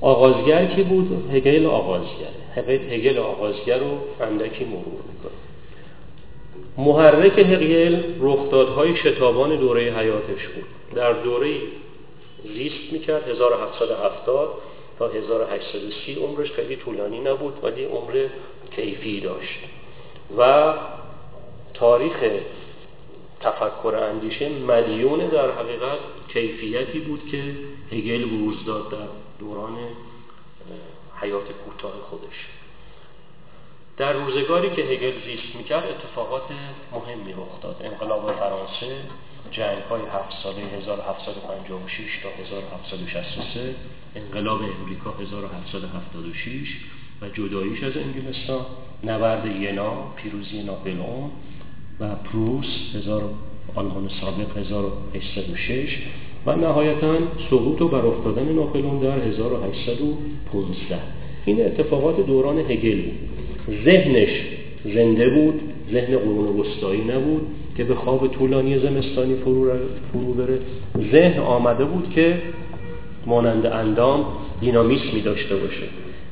آغازگر کی بود؟ هگل آغازگر. هگل آغازگر رو اندکی مرور میکنه. محرک هگل رخدادهای شتابان دوره حیاتش بود. در دوره زیست میکرد هزار و هفتصد و هفتاد تا هزار و هشتصد و سی، عمرش خیلی طولانی نبود ولی عمر کیفی داشت و تاریخ تفکر اندیشه مدیون در حقیقت کیفیتی بود که هگل بروز داد در دوران حیات کوتاه خودش. در روزگاری که هگل زیست میکرد اتفاقات مهمی رخ داد. انقلاب فرانسه، جنگ‌های هفت ساله هزار و هفتصد و پنجاه و شش تا هزار و هفتصد و شصت و سه، انقلاب امریکا هزار و هفتصد و هفتاد و شش و جداییش از انگلستان، نبرد ینا، پیروزی ناپلئون و پروس هزار آلمان سابق هزار و هشتصد و شش و نهایتاً سقوط و برافتادن ناپلئون در هزار و هشتصد و پانزده. این اتفاقات دوران هگل بود. ذهنش زنده بود، ذهن قرون وسطایی نبود که به خواب طولانی زمستانی فرو بره. ذهن آمده بود که مانند اندام دینامیسمی داشته باشه.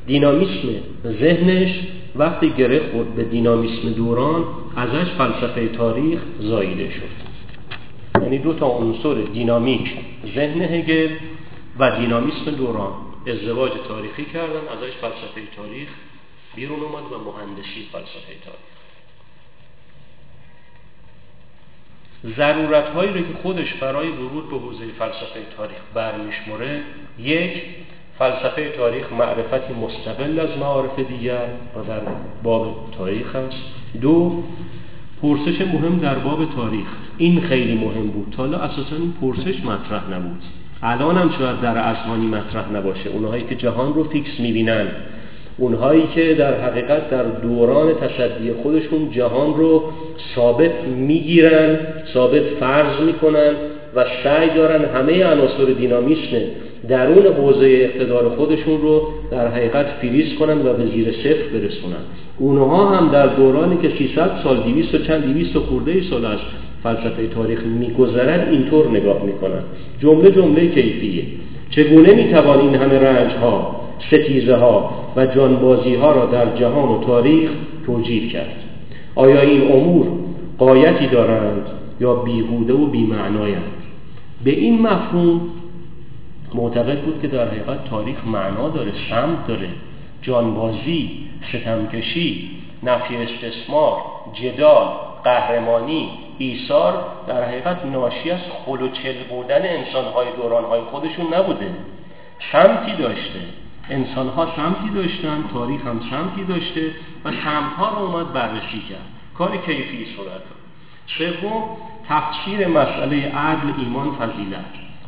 دینامیسم ذهنش وقتی گره خورد به دینامیسم دوران، ازش فلسفه تاریخ زاییده شد. یعنی دو تا عنصر دینامیک، ذهن هگل و دینامیسم دوران، ازدواج تاریخی کردن، ازش فلسفه تاریخ بیرون اومد و مهندسی فلسفه تاریخ. ضرورت هایی رو که خودش برای ورود به حوزه فلسفه تاریخ برمیشموره: یک، فلسفه تاریخ معرفتی مستقل از معارف دیگر و در باب تاریخ است. دو، پرسش مهم در باب تاریخ. این خیلی مهم بود. تا حالا اساسا این پرسش مطرح نبود، الان هم شاید در اسمانی مطرح نباشه. اونهایی که جهان رو فیکس میبینن، اونهایی که در حقیقت در دوران تصدی خودشون جهان رو ثابت میگیرن، ثابت فرض میکنن و سعی دارن همه عناصر دینامیسم درون حوزه اقتدار خودشون رو در حقیقت فریز کنن و به زیر صفر برسونن. اونها هم در دورانی که سیصد سال، دویست چند، دویست خورده ای سال از فلسفه تاریخ میگذرن اینطور نگاه میکنن. جمله جمله کیفیه. چگونه میتوان این همه رنجها، ستیزه ها و جانبازی ها را در جهان و تاریخ توجیه کرد؟ آیا این امور غایتی دارند یا بیهوده و بیمعنایند؟ به این مفهوم معتقد بود که در حقیقت تاریخ معنا داره، سمت داره. جانبازی، ستمکشی، نفی استثمار، جدال، قهرمانی، ایثار در حقیقت ناشی از خلوچل بودن انسان‌های دوران‌های خودشون نبوده، سمتی داشته. انسان ها سمتی داشتن، تاریخ هم سمتی داشته و سمت ها رو اومد بررسی کرد. کار کیفی صورت داد. سوم، تفسیر مسئله عدل، ایمان، فضیلت.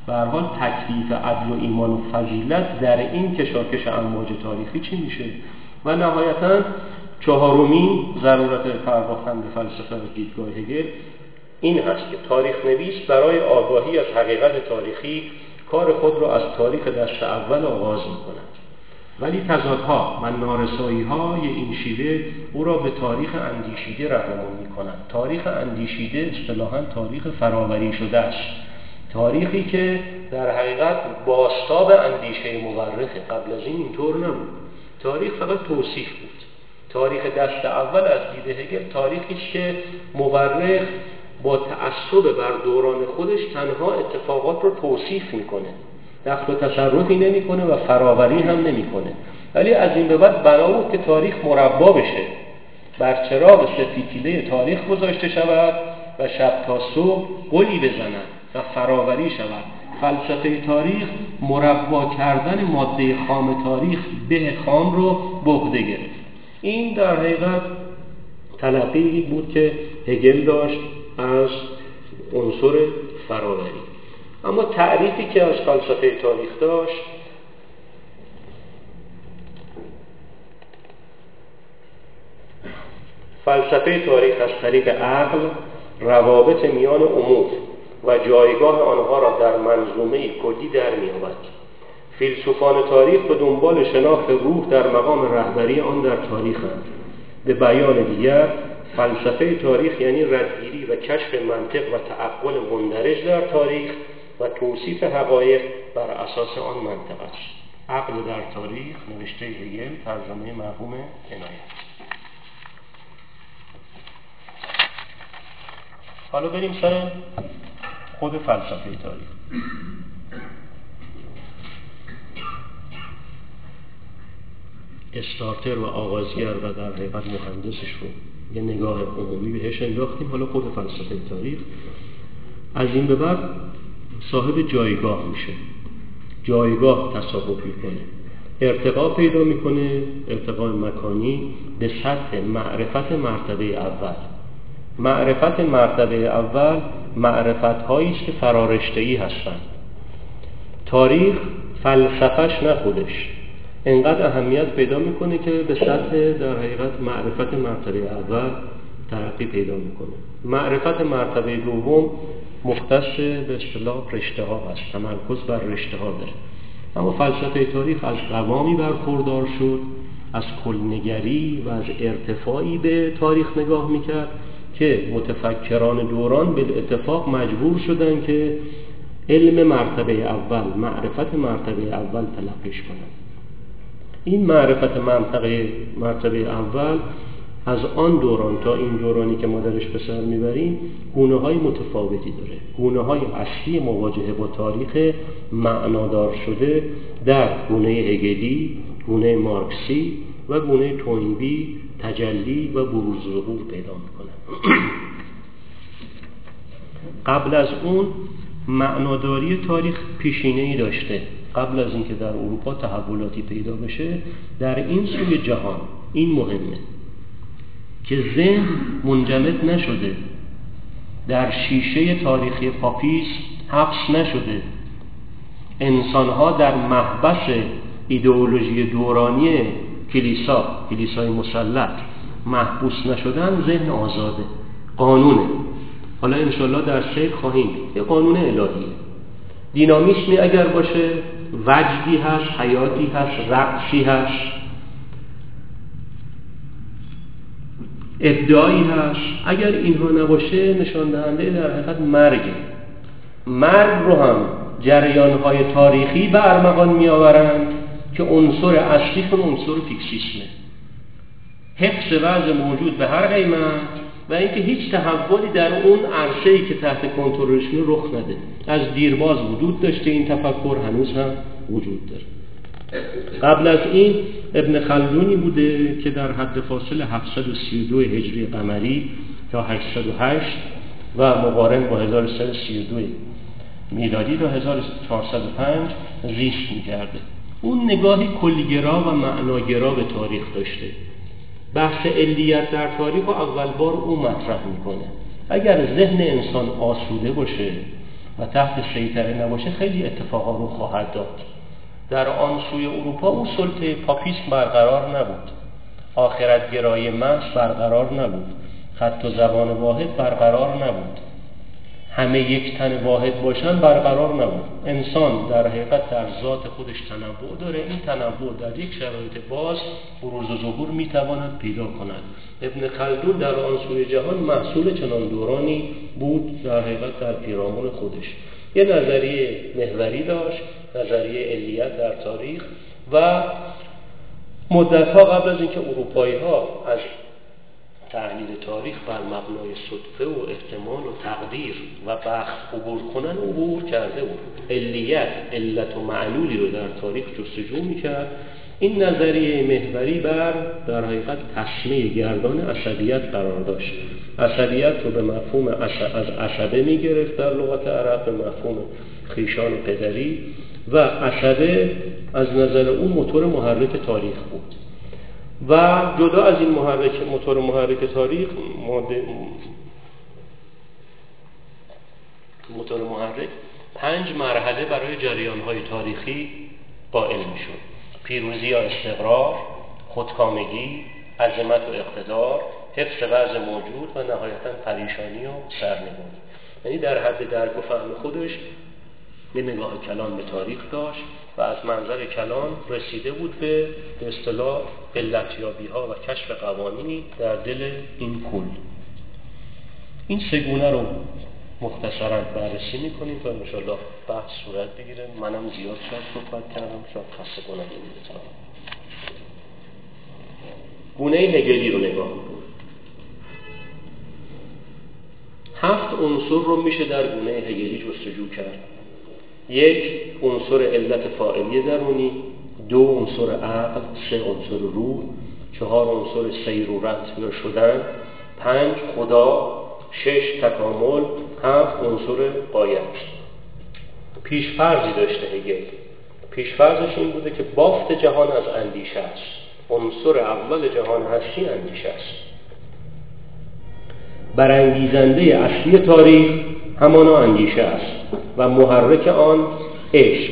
به هر حال تکلیف عدل و ایمان و فضیلت در این کشاکش امواج تاریخی چی میشه؟ و نهایتاً چهارمین ضرورت پرداختن به فلسفه و دیدگاه هگل این هست که تاریخ نویس برای آگاهی از حقیقت تاریخی کار خود را از تاریخ دست اول آغاز میکنه، ولی تضادها و نارسایی‌های این شیوه او را به تاریخ اندیشیده رهنمون می‌کنند. تاریخ اندیشیده اصطلاحاً تاریخ فراوری شده است، تاریخی که در حقیقت بازتاب اندیشه مورخه. قبل از این اینطور نبود. تاریخ فقط توصیف بود. تاریخ دست اول از دید هگل تاریخی است که مورخ با تعصب بر دوران خودش تنها اتفاقات را توصیف می‌کنه، دخل و تصرفی نمی کنه و فراوری هم نمی کنه. ولی از این به بعد بنا بود که تاریخ مربا بشه، بر چراغ سفیتیله تاریخ گذاشته شود و شب تا صبح گلی بزنند و فراوری شود. فلسفه تاریخ مربا کردن ماده خام تاریخ، به خام رو بغده گرفت. این در حقیقت تلقیی بود که هگل داشت از عنصر فراوری. اما تعریفی که از فلسفه تاریخ داشت فلسفه تاریخ از طریق عقل روابط میان امور و جایگاه آنها را در منظومه کلی در می‌آورد. فیلسوفان تاریخ به دنبال شناخت روح در مقام رهبری آن در تاریخ‌اند. به بیان دیگر، فلسفه تاریخ یعنی ردگیری و کشف منطق و تعقل مندرج در تاریخ و توصیف حقایق بر اساس آن منطق است. عقل در تاریخ، نوشته هگل، ترجمه مرحوم عنایت. حالا بریم سر خود فلسفه تاریخ. استارتر و آغازگر و در حقیقت مهندسش رو یه نگاه عمومی بهش انداختیم. حالا خود فلسفه تاریخ از این به بعد صاحب جایگاه میشه، جایگاه تصاحب میکنه، ارتقا پیدا میکنه، ارتقا مکانی به سطح معرفت مرتبه اول. معرفت مرتبه اول معرفت هایی است که فرارشته‌ای هستند. تاریخ فلسفهش نه خودش انقدر اهمیت پیدا میکنه که به سطح در حقیقت معرفت مرتبه اول ترقی پیدا میکنه. معرفت مرتبه دوم مختص به اصطلاح رشته ها هست، تمرکز بر رشته ها داره. اما فلسفه تاریخ از قوامی برخوردار شد، از کلنگری و از ارتفاعی به تاریخ نگاه میکرد که متفکران دوران به اتفاق مجبور شدن که علم مرتبه اول، معرفت مرتبه اول تلقیش کنند. این معرفت منطقه مرتبه اول از آن دوران تا این دورانی که ما درش به سر میبریم گونه های متفاوتی داره. گونه های اصلی مواجهه با تاریخ معنادار شده در گونه هگلی، گونه مارکسی و گونه توین بی تجلی و بروز ظهور پیدا میکنن. قبل از اون معناداری تاریخ پیشینه‌ای داشته. قبل از اینکه در اروپا تحولاتی پیدا بشه در این سوی جهان، این مهمه که ذهن منجمد نشده، در شیشه تاریخی پاپیست حبس نشده، انسانها در محبس ایدئولوژی دورانی کلیسا، کلیسای مسلط محبوس نشدن. ذهن آزاده، قانونه. حالا انشالله در شیخ خواهیم یه قانون الهیه، دینامیسمی اگر باشه، وجدی هست، حیاتی هست، رقصی هست، ابداعی هست. اگر اینها نباشه نشان دهنده در حقیقت مرگه. مرگ رو هم جریان‌های تاریخی به ارمغان می‌آورند که عنصر اصلیشون عنصر فیکسیسمه، حفظ وضع موجود به هر قیمت و اینکه هیچ تحولی در اون عرصه‌ای که تحت کنترلشون رخ نده. از دیرباز وجود داشته، این تفکر هنوز هم وجود داره. قبل از این ابن خلدونی بوده که در حد فاصل هفتصد و سی و دو هجری قمری تا هشتصد و هشت و مقارن با هزار و سیصد و سی و دو میلادی تا هزار و چهارصد و پنج زیست می‌کرده. اون نگاهی کلیگرا و معناگرا به تاریخ داشته. بحث علیت در تاریخ رو اول بار او مطرح میکنه. اگر ذهن انسان آسوده باشه و تحت سیطره نباشه خیلی اتفاقا رو خواهد داد. در آن سوی اروپا اون سلطه پاپیسم برقرار نبود، آخرتگرایی محض برقرار نبود، خط و زبان واحد برقرار نبود، همه یک تن واحد باشن برقرار نبود. انسان در حقیقت در ذات خودش تنوع داره. این تنوع در یک شرایط باز بروز و ظهور میتواند پیدا کند. ابن خلدون در آن سوی جهان محصول چنان دورانی بود در حقیقت در پیرامون خودش. یه نظریه محوری داشت، نظریه علیت در تاریخ، و مدت‌ها قبل از اینکه اروپایی‌ها از تحلیل تاریخ بر مبنای صدفه و احتمال و تقدیر و بخت عبور کنن عبور کرده بود. علیت، علت و معلولی رو در تاریخ جستجو می‌کرد. این نظریه محوری بر در حقیقت تسمه گردان عصبیت قرار داشت. عصبیت رو به مفهوم عصب، از عصبه می‌گرفت در لغت عرب به مفهوم خیشان پدری، و عصبه از نظر اون موتور محرک تاریخ بود. و جدا از این محرک موتور محرک تاریخ، موتور محرک پنج مرحله برای جریان‌های تاریخی قائل می‌شد: پیروزی یا استقرار، خودکامگی، عظمت و اقتدار، حفظ وضع موجود و نهایتاً پریشانی و سرنگونی. یعنی در حد درک و فهم خودش یه نگاه کلان به تاریخ داشت و از منظر کلان رسیده بود به به اصطلاح علتیابی‌ها و کشف قوانینی در دل این کل. این سه گونه رو مختصراً بررسی می‌کنیم تا انشاءالله بحث صورت بگیره. منم زیاد شاید صحبت کردم، شاید خسته کنم. این گونه هگلی رو نگاه می‌کنیم. هفت عنصر رو میشه در گونه هگلی جستجو کرد. یک، عنصر علت فاعلی درونی. دو، عنصر عقل. سه، عنصر روح. چهار، عنصر سیرورت یا شدن. پنج، خدا. شش، تکامل. هفت، عنصر غایت. پیشفرضی داشته هگل. پیشفرضش این بوده که بافت جهان از اندیشه است. عنصر اول جهان هستی اندیشه است. برانگیزنده اصلی تاریخ همانا اندیشه است و محرک آن عشق.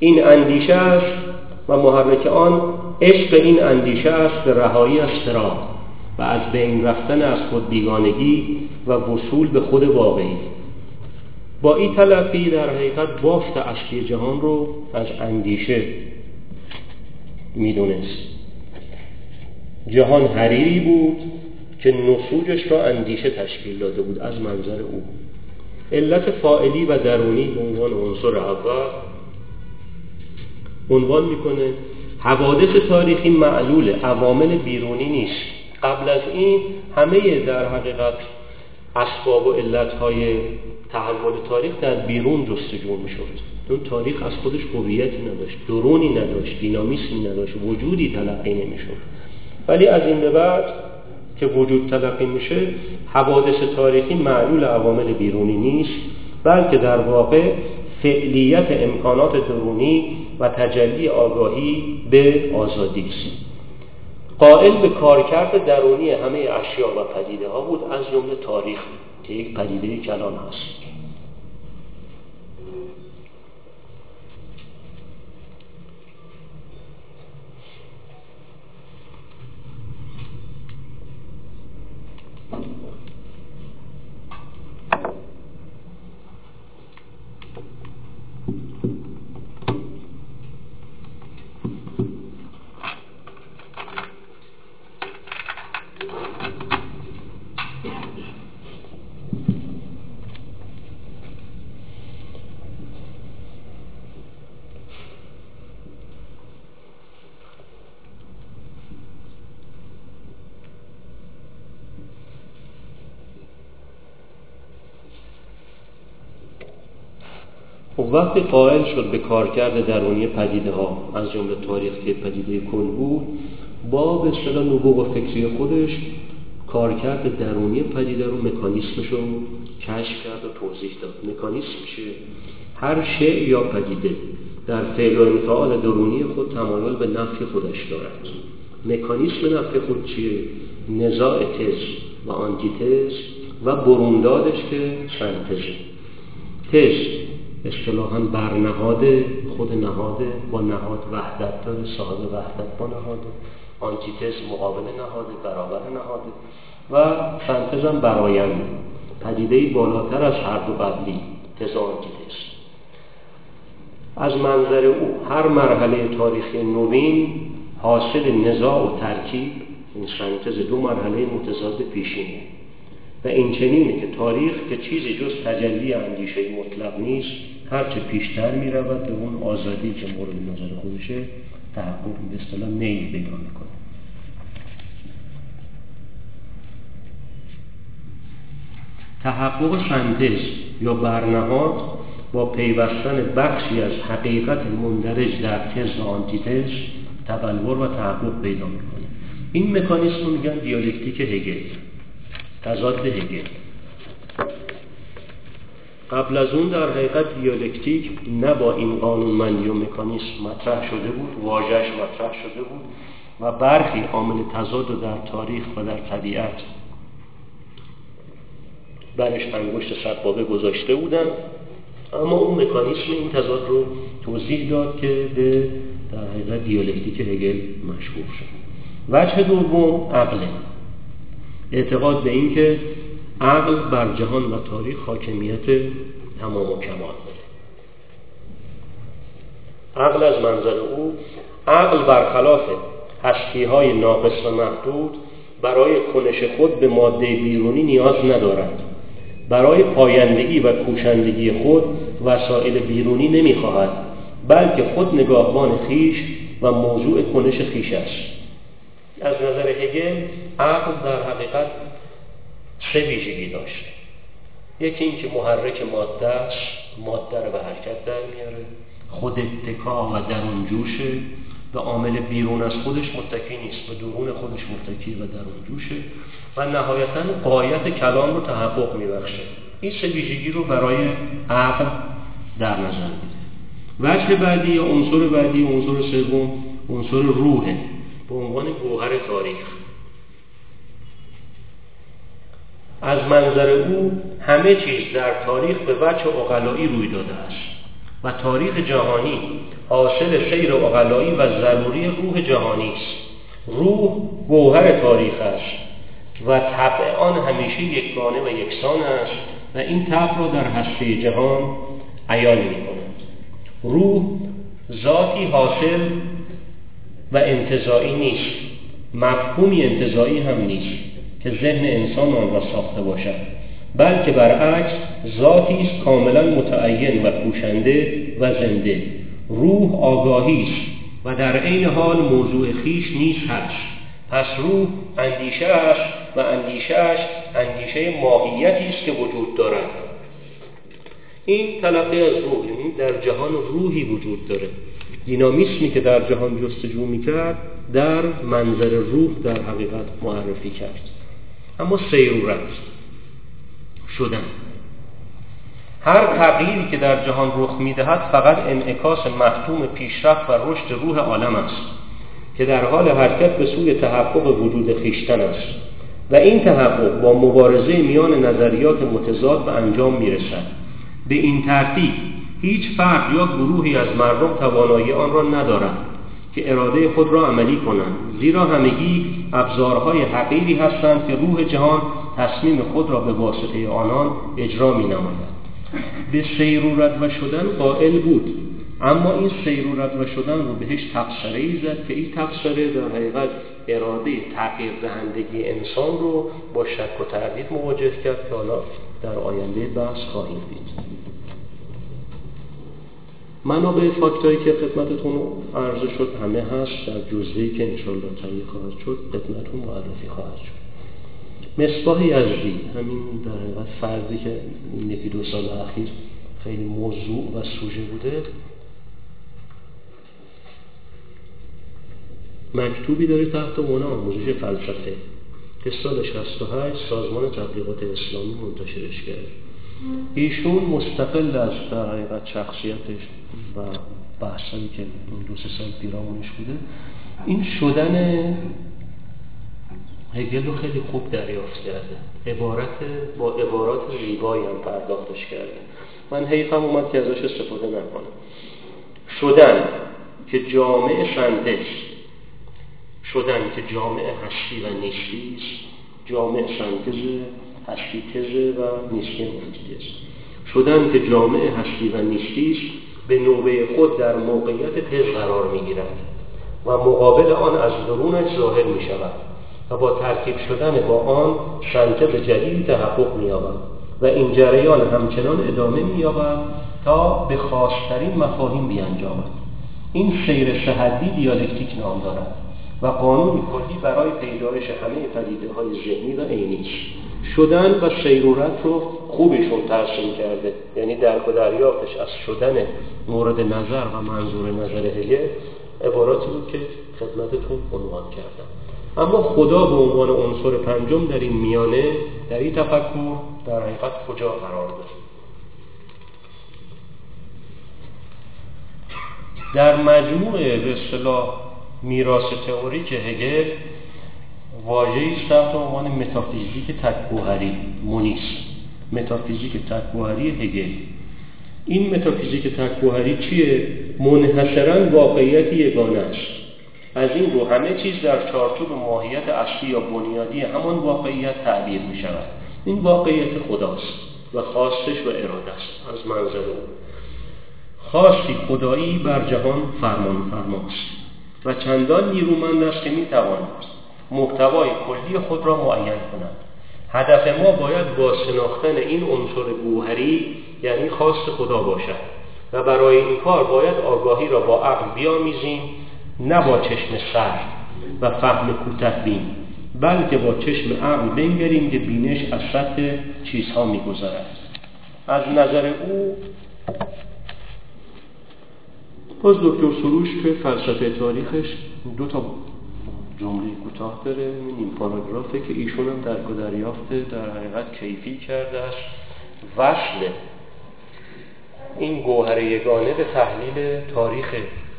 این اندیشه است و محرک آن عشق این اندیشه است به رهایی از سراغ و از بین رفتن از خود بیگانگی و وصول به خود واقعی. با این تلقی در حقیقت بافت اصلی جهان رو از اندیشه میدونست. جهان حریری بود که نسوجش را اندیشه تشکیل داده بود از منظر او. علت فاعلی و درونی به عنوان عنصر اول عنوان میکنه. حوادث تاریخی معلول عوامل بیرونی نیست. قبل از این همه در حقیقت اسباب و علتهای تحول تاریخ در بیرون جستجو میشد. اون تاریخ از خودش هویتی نداشت، درونی نداشت، دینامیسمی نداشت، وجودی تلقی نمیشد. ولی از این به بعد که وجود تلقی میشه، حوادث تاریخی معلول عوامل بیرونی نیست، بلکه در واقع فعلیت امکانات درونی و تجلی آگاهی به آزادی است. قائل به کارکرد درونی همه اشیا و پدیده ها بود، از جمله تاریخ که یک پدیده کلان است. وقتی قائل شد به کارکرد درونی پدیده ها از جمله تاریخ که پدیده کل بود، با به اصطلاح نبوغ فکری خودش کارکرد درونی پدیده رو، مکانیسمش رو کشف کرد و توضیح داد. مکانیسم چیه؟ هر شیء یا پدیده در فعل و انفعال درونی خود تمایل به نفع خودش دارد. مکانیسم نفع خود چیه؟ نزاع تز و آنتیتز و بروندادش که سنتزه. تز اصطلاحاً برنهاد خود نهاده، با نهاد وحدت داره، صاحب وحدت با نهاده. آنتیتز مقابل نهاده، برابر نهاده. و سنتز هم براینده، پدیدهی بالاتر از هر دو قبلی، تز و آنتیتز. از منظر او هر مرحله تاریخی نوین حاصل نزاع و ترکیب، این سنتز دو مرحله متضاد پیشینه. و این چنینه که تاریخ که چیزی جز تجلی اندیشه مطلق نیست، هرچه پیشتر می رود به اون آزادی که مورد نظر خودشه تحقق به اصطلاح نیل پیدا میکنه. تحقق سنتز یا برنهاد با پیوستن بخشی از حقیقت مندرج در تز و آنتیتز تبلور و تحقق پیدا میکنه. این مکانیسم رو میگن دیالکتیک هگل، تضاد هگل. قبل از اون در حقیقت دیالکتیک نه با این قانونمندی و مکانیسم مطرح شده بود، واژه‌اش مطرح شده بود و برخی عامل تضاد رو در تاریخ و در طبیعت برش انگشت سبابه گذاشته بودن، اما اون مکانیسم این تضاد رو توضیح داد که به در حقیقت دیالکتیک هگل مشهور شد. وجه دوم عقله، اعتقاد به این که عقل بر جهان و تاریخ حاکمیت تمام و کمال داره. عقل از منظر او، عقل برخلاف هستی‌های ناقص و محدود برای کنش خود به ماده بیرونی نیاز ندارد. برای پایندگی و کوشندگی خود وسایل بیرونی نمی‌خواهد، بلکه خود نگاهبان خیش و موضوع کنش خیش است. از نظر هگل عقل در حقیقت سه ویژگی داشت. یکی این که محرک ماده ماده رو به حرکت در میاره، خود اتکا و درون جوشه، به عامل بیرون از خودش متکی نیست، به درون خودش متکی و درون جوشه، و نهایتاً غایت کلام رو تحقق میبخشه. این سه ویژگی رو برای عقل در نظر بگیرید. وجه بعدی یا عنصر بعدی، عنصر سوم، عنصر روحه به عنوان گوهر تاریخ. از منظر او همه چیز در تاریخ به وجه عقلایی روی داده است و تاریخ جهانی حاصل سیر عقلایی و ضروری روح جهانی است. روح گوهر تاریخ است و طبع آن همیشه یکگانه و یکسان است و این طبع را در هسته جهان عیان می‌کند. روح ذاتی حاصل و انتزاعی نیست، مفهومی انتزاعی هم نیست که ذهن انسان آن را ساخته باشد، بلکه برعکس ذاتی است کاملا متعین و پوشنده و زنده. روح آگاهی است و در عین حال موضوع خویش نیز هست. پس روح اندیشه است و اندیشه‌اش اندیشه ماهیتی است که وجود دارد. این تلقی از روح، یعنی در جهان روحی وجود داره. دینامیسمی که در جهان جستجو می‌کرد در منظر روح در حقیقت معرفی کرد. اما سیرورت شدن هر تغییری که در جهان رخ می‌دهد فقط انعکاس مختوم پیشرفت و رشد روح عالم است که در حال حرکت به سوی تحقق وجود خویشتن است و این تحقق با مبارزه میان نظریات متضاد به انجام می‌رسد. به این ترتیب هیچ فرد یا گروهی از مردم توانایی آن را ندارند که اراده خود را عملی کنند، زیرا همگی ابزارهای حقیقی هستند که روح جهان تصمیم خود را به واسطه آنان اجرا می‌نماید. به سیرورت و شدن قائل بود، اما این سیرورت و شدن رو بهش تبصره‌ای زد که این تبصره در حقیقت اراده تغییر دهندگی انسان رو با شک و تردید مواجه کرد که حالا در آینده بحث خواهیم دید. منابع فاکتایی که خدمتتون عرضه شد همه هست در جزئی که انشالله تهیه خواهد شد، خدمتتون معرفی خواهد شد. مصباح یزدی، همین در حقیقت فردی که این یکی دو سال اخیر خیلی موضوع و سوژه بوده، مکتوبی داره تحت عنوان آموزش فلسفه که سال شصت و هشت سازمان تبلیغات اسلامی منتشرش کرد. ایشون مستقل از در حقیقت شخصیتش و بحثایی که دو سه سال پیرامونش بوده، این شدن هگل رو خیلی خوب دریافت کرده، عبارت با عبارات زیبایی هم پرداختش کرده. من حیفم اومد که ازش استفاده نکنم. شدن که جامعه سنده، شدن که جامعه هستی و نیستی، جامعه سنده هستی تزه و نیستی منطقی است. شدن که جامعه هستی و نیستی است به نوبه خود در موقعیت تز قرار میگیرد و مقابل آن از درونش ظاهر میشود و با ترکیب شدن با آن شنطه جدیدی تحقق مییابد و این جریان همچنان ادامه مییابد تا به خاص‌ترین مفاهیم بیانجامد. این سیر سه‌حدی دیالکتیک نام دارد و قانون کلی برای پیدایش همه پدیده‌های ذهنی و عینی است. شدن و سیرورت رو خوبشون ترسیم کرده، یعنی درک و دریافتش از شدن مورد نظر و منظور نظر هگل عباراتی بود که خدمتتون عنوان کردم. اما خدا به عنوان عنصر پنجم در این میانه، در این تفکر در حقیقت کجا قرار داره؟ در مجموعه به اصطلاح میراث تئوریک هگل واژه‌ای تحت عنوان متافیزیک تک‌گوهری مونیس، متافیزیک تک‌گوهری هگل. این متافیزیک تک‌گوهری چیه؟ منحصراً واقعیت یگانه است. از این رو همه چیز در چارچوب ماهیت اصلی یا بنیادی همان واقعیت تعبیر می‌شود. این واقعیت خداست و خواستش و اراده است. از منظر او خواستی خدایی بر جهان فرمان فرماست و چندان نیرومند است که می‌تواند محتوای کلی خود را معین کنند. هدف ما باید با شناختن این عنصر گوهری یعنی خواست خدا باشد و برای این کار باید آگاهی را با عقل بیامیزیم، نه با چشم سر و فهم کوتاه‌بین، بلکه با چشم عقل بنگریم که بینش از سطح چیزها می‌گذرد. از نظر او باز دکتر سروش توی فلسفه تاریخش دو تا جمله کوتاه داره، این پاراگرافه که ایشون هم درک و دریافته در حقیقت کیفی کردهش وصل این گوهر یگانه به تحلیل تاریخ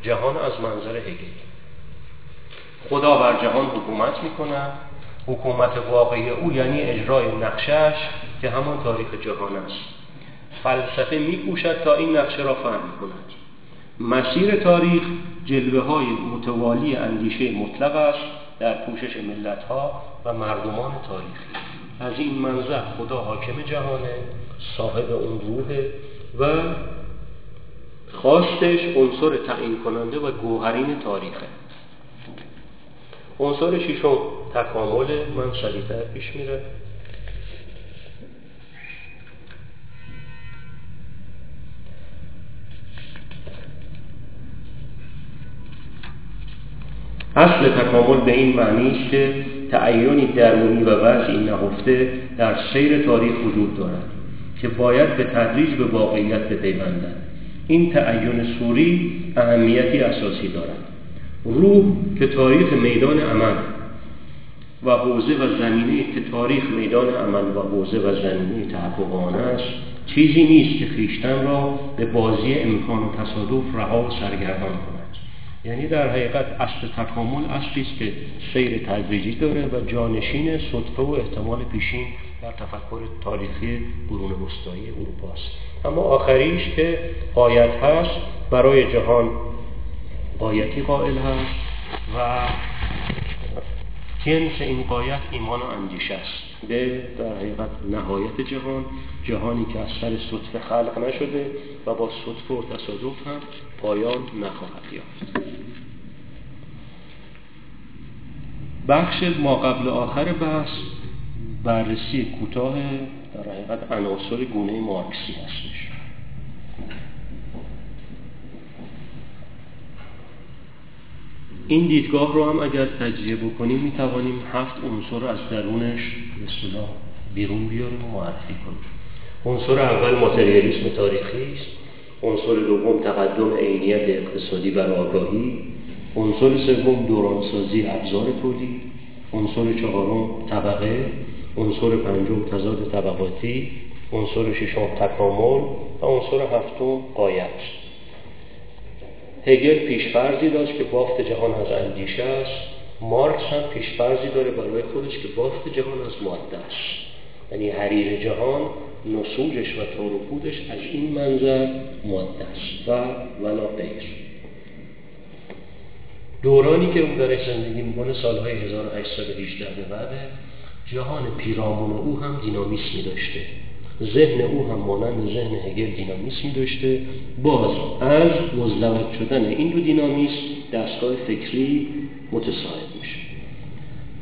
جهان از منظر هگل. خدا بر جهان حکومت میکند، حکومت واقعی او یعنی اجرای نقشهش که همان تاریخ جهان است. فلسفه میکوشد تا این نقشه را فهم کند. مسیر تاریخ جلوه های متوالی اندیشه مطلق است در پوشش ملت ها و مردمان تاریخی. از این منظر خدا حاکم جهانه، صاحب اون روحه و خواستش عنصر تعیین کننده و گوهرین تاریخه. عنصر ششم تکامل، من سریع‌تر پیش میره. اصل تکامل به این معنی است که تعیینی درونی و وضعی نهفته در سیر تاریخ وجود دارد که باید به تدریج به واقعیت بپیوندد. این تعیین صوری اهمیتی اساسی دارد. روح که تاریخ میدان عمل و حوزه و زمینه که تاریخ میدان عمل و حوزه و زمینه تحقق آن است، چیزی نیست که خویشتن را به بازی امکان و تصادف رها و سرگردان کند. یعنی در حقیقت اصل تکامل اصلی است که سیر تدریجی داره و جانشین صدفه و احتمال پیشین در تفکر تاریخی قرون وسطایی اروپا است. اما آخریش که غایت هست، برای جهان غایتی قائل هست و جنس این غایت ایمان و اندیشه است به در حقیقت نهایت جهان، جهانی که از سر صدفه خلق نشده و با صدفه و تصادف هم پایان نخواهد یافت. بخش ما قبل آخر بحث بررسی کوتاه در حقیقت عناصر گونه مارکسی هستش. این دیدگاه رو هم اگر تجزیه بکنیم میتوانیم هفت عنصر از درونش به اصطلاح بیرون بیاریم و معرفی کنیم. عنصر اول ماتریالیسم تاریخی است. عنصر دوم تقدم عینیت اقتصادی بر آگاهی. عنصر سوم دورانسازی ابزار تولید. عنصر چهارم طبقه. عنصر پنجم تضاد طبقاتی. عنصر ششم تکامل و عنصر هفتم غایت. هگل پیشفرضی داشت که بافت جهان از اندیشه است. مارکس هم پیشفرضی داره برای خودش که بافت جهان از ماده است. یعنی حریر جهان، نسوجش و تار و پودش از این منظر ماده است و ولا غیر. دورانی که اون درش زندگی میکنه سالهای هزار و هشتصد و هجده به بعد، جهان پیرامون او هم دینامیسمی داشته. ذهن او هم مانند ذهن هگل دینامیسم داشته. باز از مزدوج شدن این دو دینامیسم دستگاه فکری متساعد میشه.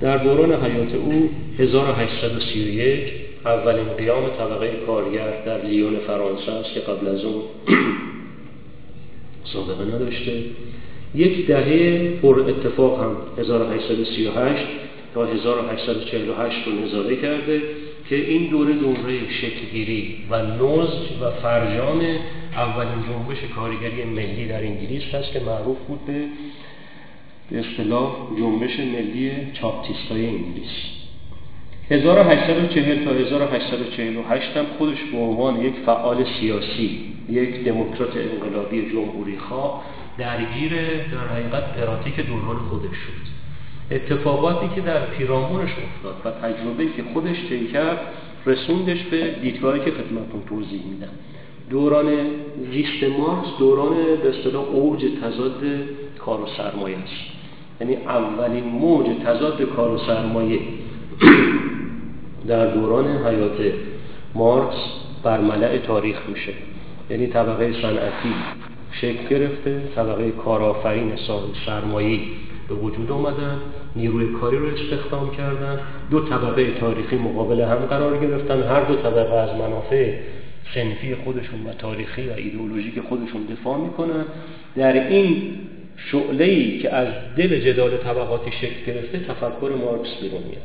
در دوران حیات او هزار و هشتصد و سی و یک اولین قیام طبقه کارگر در لیون فرانسه است که قبل از اون سابقه نداشته. یک دهه پر اتفاق هم هزار و هشتصد و سی و هشت تا هزار و هشتصد و چهل و هشت رو نظاره کرده که این دوره دوره شکلگیری و نضج و فرجام اولین جنبش کارگری ملی در انگلیس هست که معروف بود به به اصطلاح جنبش ملی چاپتیستای انگلیس. هزار و هشتصد و چهل تا هزار و هشتصد و چهل و هشت هم خودش به عنوان یک فعال سیاسی، یک دموکرات انقلابی جمهوری خواه، درگیر در حقیقت پراتیک دوران خودش شد. اتفاقاتی که در پیرامونش افتاد و تجربه‌ای که خودش طی کرد رسوندش به دیدگاهی که خدمتتون توضیح میدم. دوران زیست مارکس دوران به اصطلاح اوج تضاد کار و سرمایه است. یعنی اولین موج تضاد کار و سرمایه در دوران حیات مارکس برملع تاریخ میشه. یعنی طبقه صنعتی شکل گرفته، طبقه کارآفرین سرمایه‌ای به وجود آمدن، نیروی کاری رو استخدام کردن، دو طبقه تاریخی مقابل هم قرار گرفتن، هر دو طبقه از منافع صنفی خودشون و تاریخی و ایدئولوژیک خودشون دفاع میکنن. در این شعله‌ای که از دل جدال طبقاتی شکل گرفته تفکر مارکس بیرون میاد.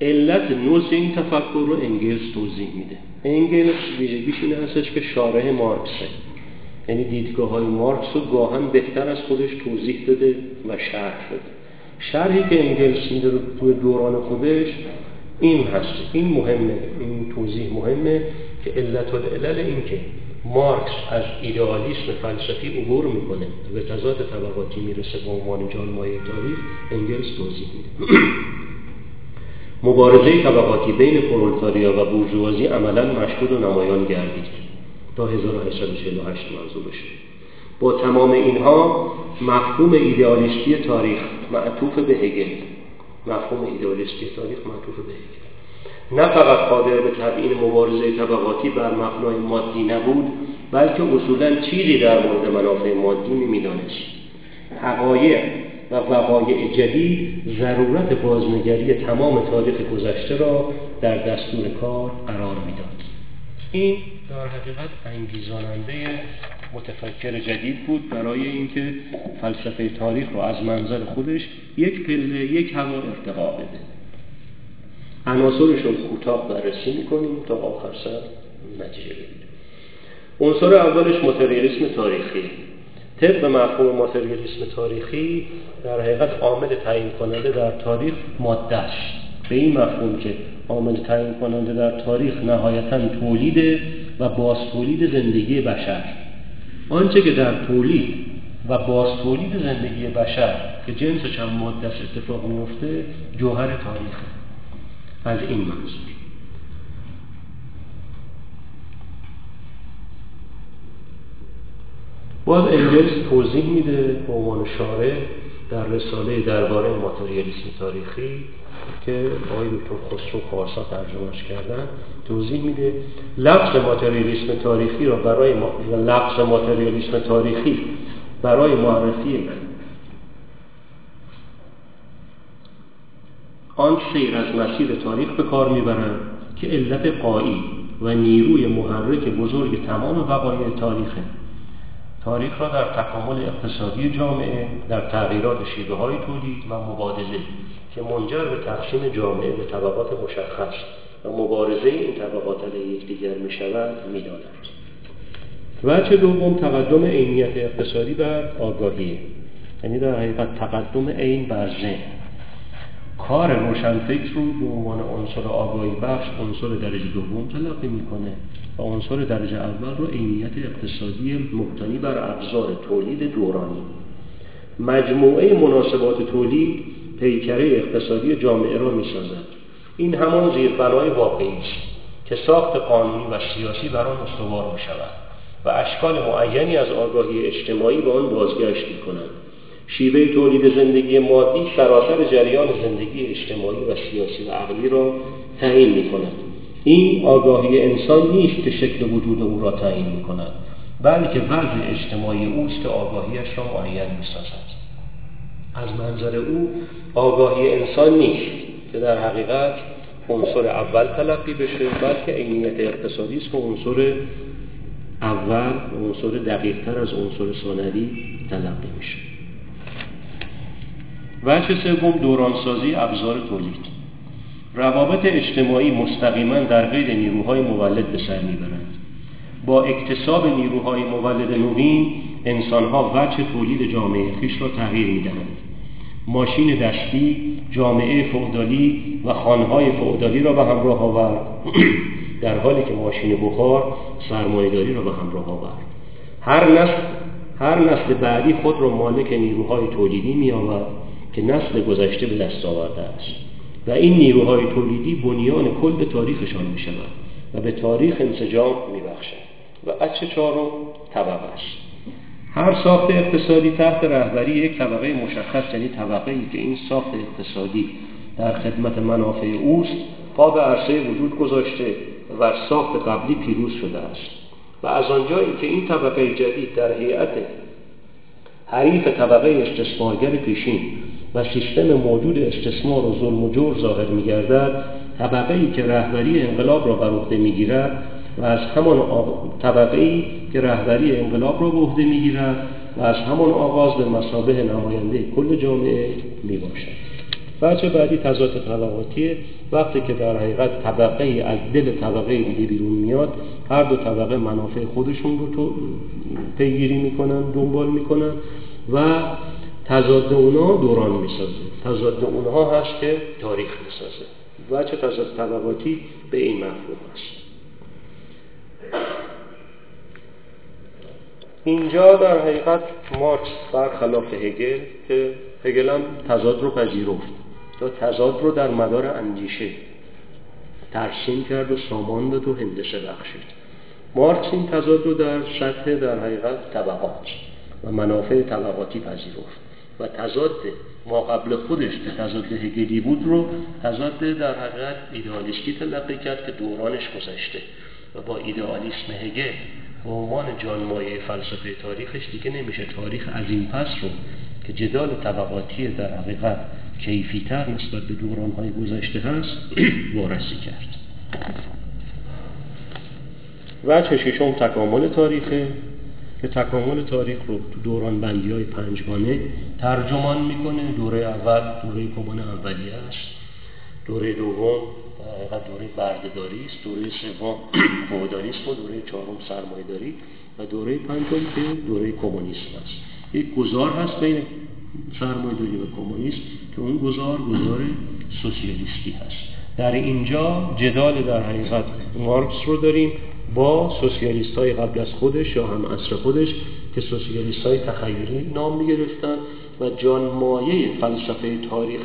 علت نوز این تفکر رو انگلز توضیح میده. انگلز ویژگیش این هستش که شارح مارکسه، یعنی دیدگاه های مارکس رو گاهن بهتر از خودش توضیح داده و شرح داده. شرحی که انگلز میده رو توی دوران خودش این هست، این مهمه، این توضیح مهمه که علت العلل این که مارکس از ایدئالیسم فلسفی عبور میکنه و به تضاد طبقاتی میرسه به عنوان جانمایه تاریخ، انگلز توضیح میده. مبارزه طبقاتی بین پرولتاریا و بورژوازی عملاً مشهود و نمایان گردید تا هزار و هشتصد و چهل و هشت منظور شد. با تمام اینها مفهوم ایدئالیستی تاریخ معطوف به هگل، مفهوم ایدئالیستی تاریخ معطوف به هگل نه فقط قادر به تبیین مبارزه طبقاتی بر مبنای مادی نبود، بلکه اصولاً چیزی در مورد منافع مادی نمی‌دانست. حقایق و وقایع جدید ضرورت بازنگری تمام تاریخ گذشته را در دستور کار قرار میداد. این در حقیقت انگیزاننده متفکر جدید بود برای اینکه فلسفه تاریخ را از منظر خودش یک پله، یک هوا ارتقا بده. عناصرش را کوتاه بررسی میکنیم تا آخر سر نتیجه بگیریم. عنصر اولش ماتریالیسم تاریخی. طبق مفهوم ماتریالیسم تاریخی در حقیقت عامل تعیین کننده در تاریخ ماده است. به این مفهوم که عامل تعیین کننده در تاریخ نهایتاً تولید و بازتولید زندگی بشر، آنچه که در تولید و بازتولید زندگی بشر که جنس چند ماده است اتفاق میفته جوهر تاریخ. از این منظور باز انگلز توضیح میده به عنوان شارح در رساله درباره ماتریالیسم تاریخی که آقای دکتر خسرو پارسا ترجمهش کردن، توضیح میده لفظ ماتریالیسم تاریخی را برای ما... لفظ ماتریالیسم تاریخی برای معرفی آن سیر از مسیر تاریخ به کار میبرند که علت قائی و نیروی محرک بزرگ تمام وقایع تاریخه. تاریخ را در تکامل اقتصادی جامعه، در تغییرات شیوه های تولید و مبادله که منجر به تقسیم جامعه به طبقات مشخص و مبارزه این طبقات علیه یکدیگر می شود می دانند. وجه دوم تقدم عینیت اقتصادی بر آگاهی، یعنی در حقیقت تقدم عین بر ذهن. کار روشنفکر رو به عنوان عنصر آگاهی بخش عنصر درجه دوم تلقی میکنه و عنصر درجه اول رو عینیت اقتصادی مبتنی بر ابزار تولید دورانی. مجموعه مناسبات تولید پیکره اقتصادی جامعه را میسازد. این همان زیربنای واقعی است که ساخت قانونی و سیاسی بر آن استوار میشود و اشکال معینی از آگاهی اجتماعی به آن بازگشت میکنند. شیوه تولید زندگی مادی سراسر جریان زندگی اجتماعی و سیاسی و عقلی را تعیین می‌کند. این آگاهی انسان نیست که شکل وجود او را تعیین می‌کند، بلکه وضع اجتماعی اوست که آگاهیش را معین می‌سازد. از منظر او آگاهی انسان نیست که در حقیقت عنصر اول تلقی بشه، بلکه عینیت اقتصادی است که عنصر اول و عنصر دقیق‌تر از عنصر ثانوی تلقی میشه. وجه سوم دورانسازی ابزار تولید. روابط اجتماعی مستقیما در قید نیروهای مولد به سر میبرند. با اکتساب نیروهای مولد نوین انسانها وجه تولید جامعه خویش را تغییر میدهند. ماشین دستی، جامعه فئودالی و خانهای فئودالی را به همراه آورد، در حالی که ماشین بخار سرمایه‌داری را به همراه آورد. هر نسل هر نسل بعدی خود را مالک نیروهای تولیدی می‌یابد که نسل گذشته به دست آورده است و این نیروهای تولیدی بنیان کل تاریخشان می شود و به تاریخ انسجام می بخشند. و اچه چهارم طبقه است. هر ساخت اقتصادی تحت رهبری یک طبقه مشخص، یعنی طبقه‌ای که این ساخت اقتصادی در خدمت منافع اوست پا به عرصه وجود گذاشته و ساخت قبلی پیروز شده است و از آنجایی که این طبقه جدید در هیئت حریف طبقه استثمارگر پیشین و سیستم موجود استثمار و ظلم و جور ظاهر می‌گردد، طبقه‌ای که رهبری انقلاب را بر عهده می‌گیرد و از همان آغ... طبقه‌ای که رهبری انقلاب را بر عهده می‌گیرد و از همان آغاز به مثابه نماینده کل جامعه می‌باشد. وجه بعدی تضاد طبقاتیه. وقتی که در حقیقت طبقه از دل طبقه دیگه بیرون میاد، هر دو طبقه منافع خودشون رو پیگیری میکنن، دنبال میکنن و تضاد اونها دوران میسازه، تضاد اونها هست که تاریخ میسازه. وجه تضاد طبقاتی به این مفهوم هست. اینجا در حقیقت مارکس برخلاف هگل، که هگل هم تضاد رو پذیرفت، تا تضاد رو در مدار اندیشه ترسیم کرد و سامان داد و هندسه بخشید. مارکس این تضاد رو در سطح در حقیقت طبقات و منافع طبقاتی پذیرفت و تضاد ما قبل خودش که تضاد هگلی بود رو تضاد در حقیقت ایدئالیستی تلقی کرد که دورانش گذشته و با ایدئالیسم هگل به عنوان جانمایه فلسفه تاریخش دیگه نمیشه تاریخ از این پس رو که جدال طبقاتی در حقیقت کیفی‌تر نسبت به دوران‌های گذشته هست وارسی کرد. وجه ششم تکامل تاریخه، که تکامل تاریخ رو تو دوران بندی‌های پنجگانه ترجمان میکنه. دوره اول دوره کمان اولیه است، دوره دوم در دوره برده‌داری است، دوره سوم بوداری است و دوره چهارم سرمایه‌داری و دوره پنجم که دوره کمونیسم است. یک گذار هست بین سرمایه‌داری و کمونیسم که اون گذار گذار سوسیالیستی هست. در اینجا جدال در حقیقت مارکس رو داریم با سوسیالیست‌های قبل از خودش یا هم عصر خودش که سوسیالیست‌های تخیلی نام می‌گرفتن و جان مایه فلسفه تاریخ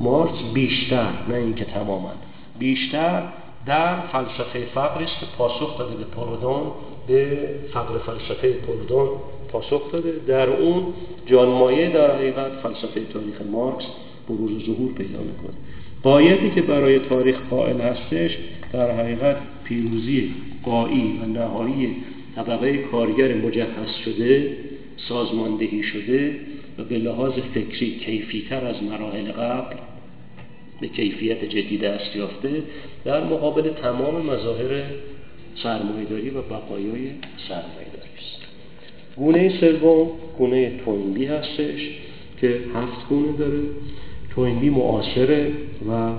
مارکس بیشتر، نه اینکه تماماً، بیشتر در فلسفه فقر است که پاسخ داده به پارادون، به فقر فلسفه پارادون پاسخ داده. در اون جانمایه در حقیقت فلسفه تاریخ مارکس بروز و ظهور پیدا میکنه. قایتی که برای تاریخ قائل هستش در حقیقت پیروزی قایی و نهایی طبقه کارگر مجهز شده، سازماندهی شده و به لحاظ فکری کیفیتر از مراحل قبل به کیفیت جدی دست یافته، در مقابل تمام مظاهر سرمایه‌داری و بقایای سرمایه‌داری است. گونه سوم گونه توین بی هستش که هفت گونه داره. توین بی معاصره و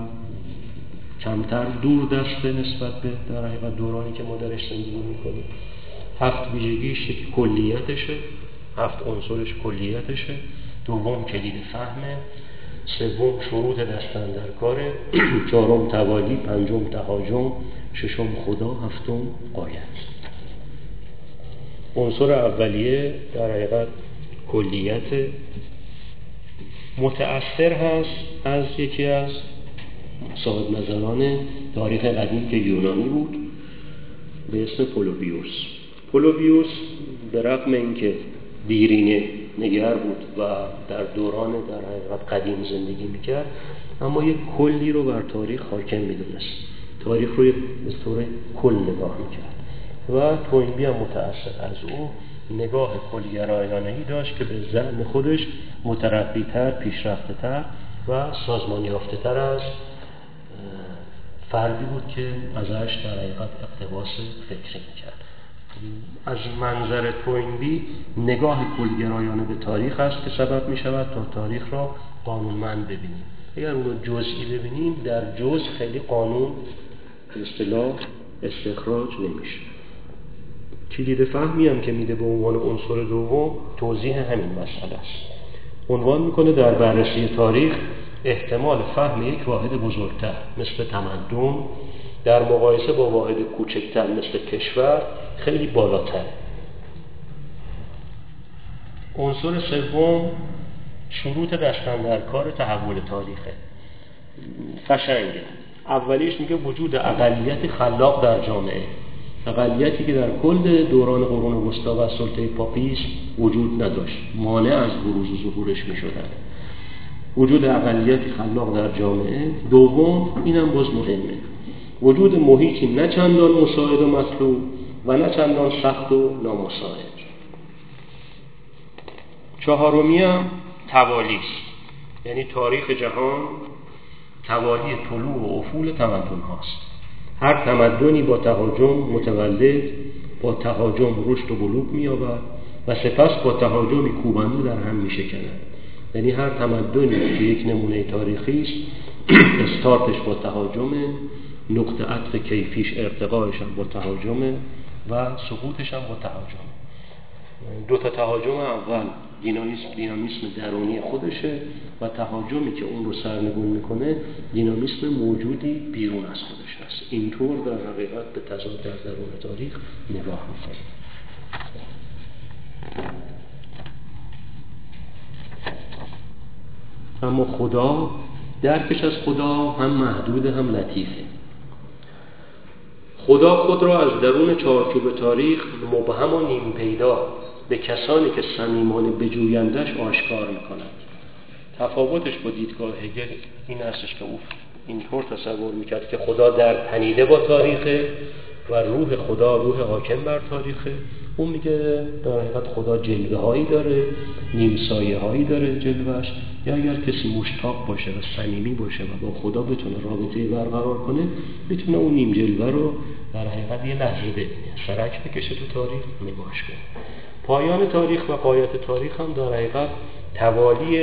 کمتر دور دسته نسبت به در حقیقت دورانی که ما درش زندگی می‌کنیم. هفت ویژگیش: یکی کلیتشه، هفت عنصرش کلیتشه، دوم کلید فهمه، سوم شروط دستاندرکاره، چهارم توالی، پنجم تهاجم، ششم خدا، هفتم قایت. عنصر اولیه در حقیقت کلیت، متأثر هست از یکی از صاحب نظران تاریخ قدیم که یونانی بود به اسم پولوبیوس. پولوبیوس به رغم اینکه دیرینه نگر بود و در دوران در حقیقت قدیم زندگی میکرد، اما یک کلی رو بر تاریخ حاکم میدونست، تاریخ رو به طور کل نگاه میکرد و توین بی هم متأثر از او نگاه کلی‌گرایانه‌ای داشت که به زعم خودش مترقی‌تر، پیشرفته‌تر و سازمان یافته‌تر از فردی بود که ازش در حقیقت اقتباس فکری میکرد. از منظر توین بی نگاه کلی‌گرایانه به تاریخ است که سبب می شود تا تاریخ را قانونمند ببینیم. اگر اون رو جزئی ببینیم، در جزء خیلی قانون به اصطلاح استخراج نمیشه. کلید فهمی هم که میده به عنوان عنصر دوم توضیح همین مسئله است. عنوان میکنه در بررسی تاریخ احتمال فهم یک واحد بزرگتر مثل تمدن در مقایسه با واحد کوچکتر مثل کشور خیلی بالاتره. عنصر سوم شروط دستاندرکار تحول تاریخه. قشنگه. اولیش میگه وجود اقلیت خلاق در جامعه، اقلیتی که در کل دوران قرون وسطی و سلطه پاپیسم وجود نداشت، مانع از بروز و ظهورش میشدند. وجود اقلیتی خلاق در جامعه. دوم، اینم باز مهمه، وجود محیطی نه چندان مساعد و مطلوب و نه چندان سخت و نامساعد. چهارمی هم توالی است، یعنی تاریخ جهان توالی طلوع و افول تمدن هاست. هر تمدنی با تهاجم متولد، با تهاجم رشد و بلوغ می‌یابد و سپس با تهاجمی کوبنده در هم می‌شکند یعنی هر تمدنی که یک نمونه تاریخیش استارتش با تهاجمه، نقطه عطف کیفیش ارتقاش هم با تهاجمه و سقوطش هم با تهاجمه. دو تا تهاجم اول دینامیسم دینامیسم درونی خودشه و تهاجمی که اون رو سرنگون میکنه دینامیسم موجودی بیرون از خودش هست. اینطور در حقیقت به تضاد در درون تاریخ نگاه میکنه. اما خدا، درکش از خدا هم محدود هم لطیفه. خدا خود را از درون چارچوب تاریخ مبهم و نیم پیدا به کسانی که صمیمانه بجویندش آشکار می‌کند. تفاوتش با دیدگاه هگل این هستش که او اینطور تصور می‌کرد که خدا در پنیده با تاریخه و روح خدا روح حاکم بر تاریخه. اون میگه در حقیقت خدا جلوه‌هایی داره، نیم سایه‌هایی داره جلوه‌اش، یا اگر کسی مشتاق باشه و صمیمی باشه و با خدا بتونه رابطه‌ای برقرار کنه، میتونه اون نیم جلوه رو در حقیقت یه لحظه ببینه، شرک بکشه تو تاریخ، نگاهش کنه. پایان تاریخ و پایات تاریخ هم در حقیقت توالی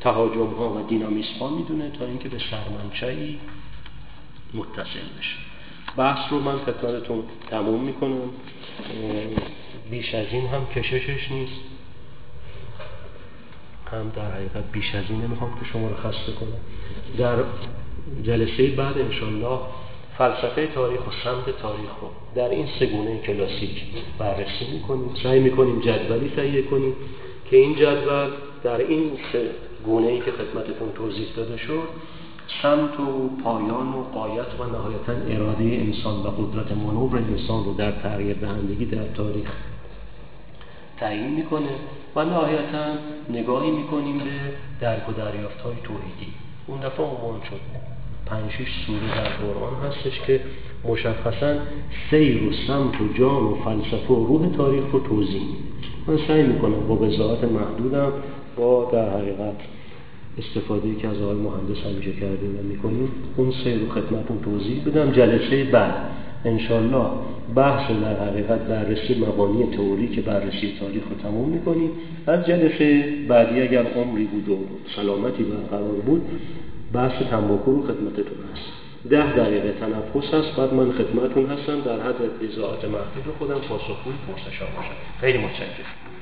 تهاجم‌ها و دینامیسم‌ها میدونه تا اینکه به سرمنشه‌ای متصل بشه. بحث رو من خدمتتون تموم میکنم، بیش از این هم کششش نیست، هم در حقیقت بیش از این نمیخوام که شما رو خسته کنم. در جلسه بعد انشالله فلسفه تاریخ و سمت تاریخ رو در این سه گونه کلاسیک بررسی میکنیم، سعی میکنیم جدولی تهیه کنیم که این جدول در این سه گونه‌ای که خدمتتون توضیح داده شد سمت و پایان و غایت و نهایتاً اراده انسان و قدرت مانور انسان رو در تغییر دهندگی در تاریخ تعیین میکنه و نهایتاً نگاهی میکنیم به درک و دریافت‌های توحیدی. اون دفعه عنوان شد پنج شش سوره در قرآن هستش که مشخصاً سیر و سمت و جان و فلسفه و روح تاریخ رو توضیح میده. من سعی میکنم با وضاحت محدودم با در حقیقت استفاده‌ای که از آقای مهندس همیشه کردیم و می‌کنیم اون سه رو خدمتتون توضیح بدم. جلسه بعد انشالله بحث در حقیقت بررسی مبانی تئوری که بررسی تاریخ رو تموم می‌کنیم. از جلسه بعدی اگر عمری بود و سلامتی برقرار بود بحث تنباکو رو خدمتتون هست. ده دقیقه تنفس هست، بعد من خدمتتون هستم در حد اطلاعات محدود خودم پاسخگوی پرسش‌ها باشم. خیلی متشکرم.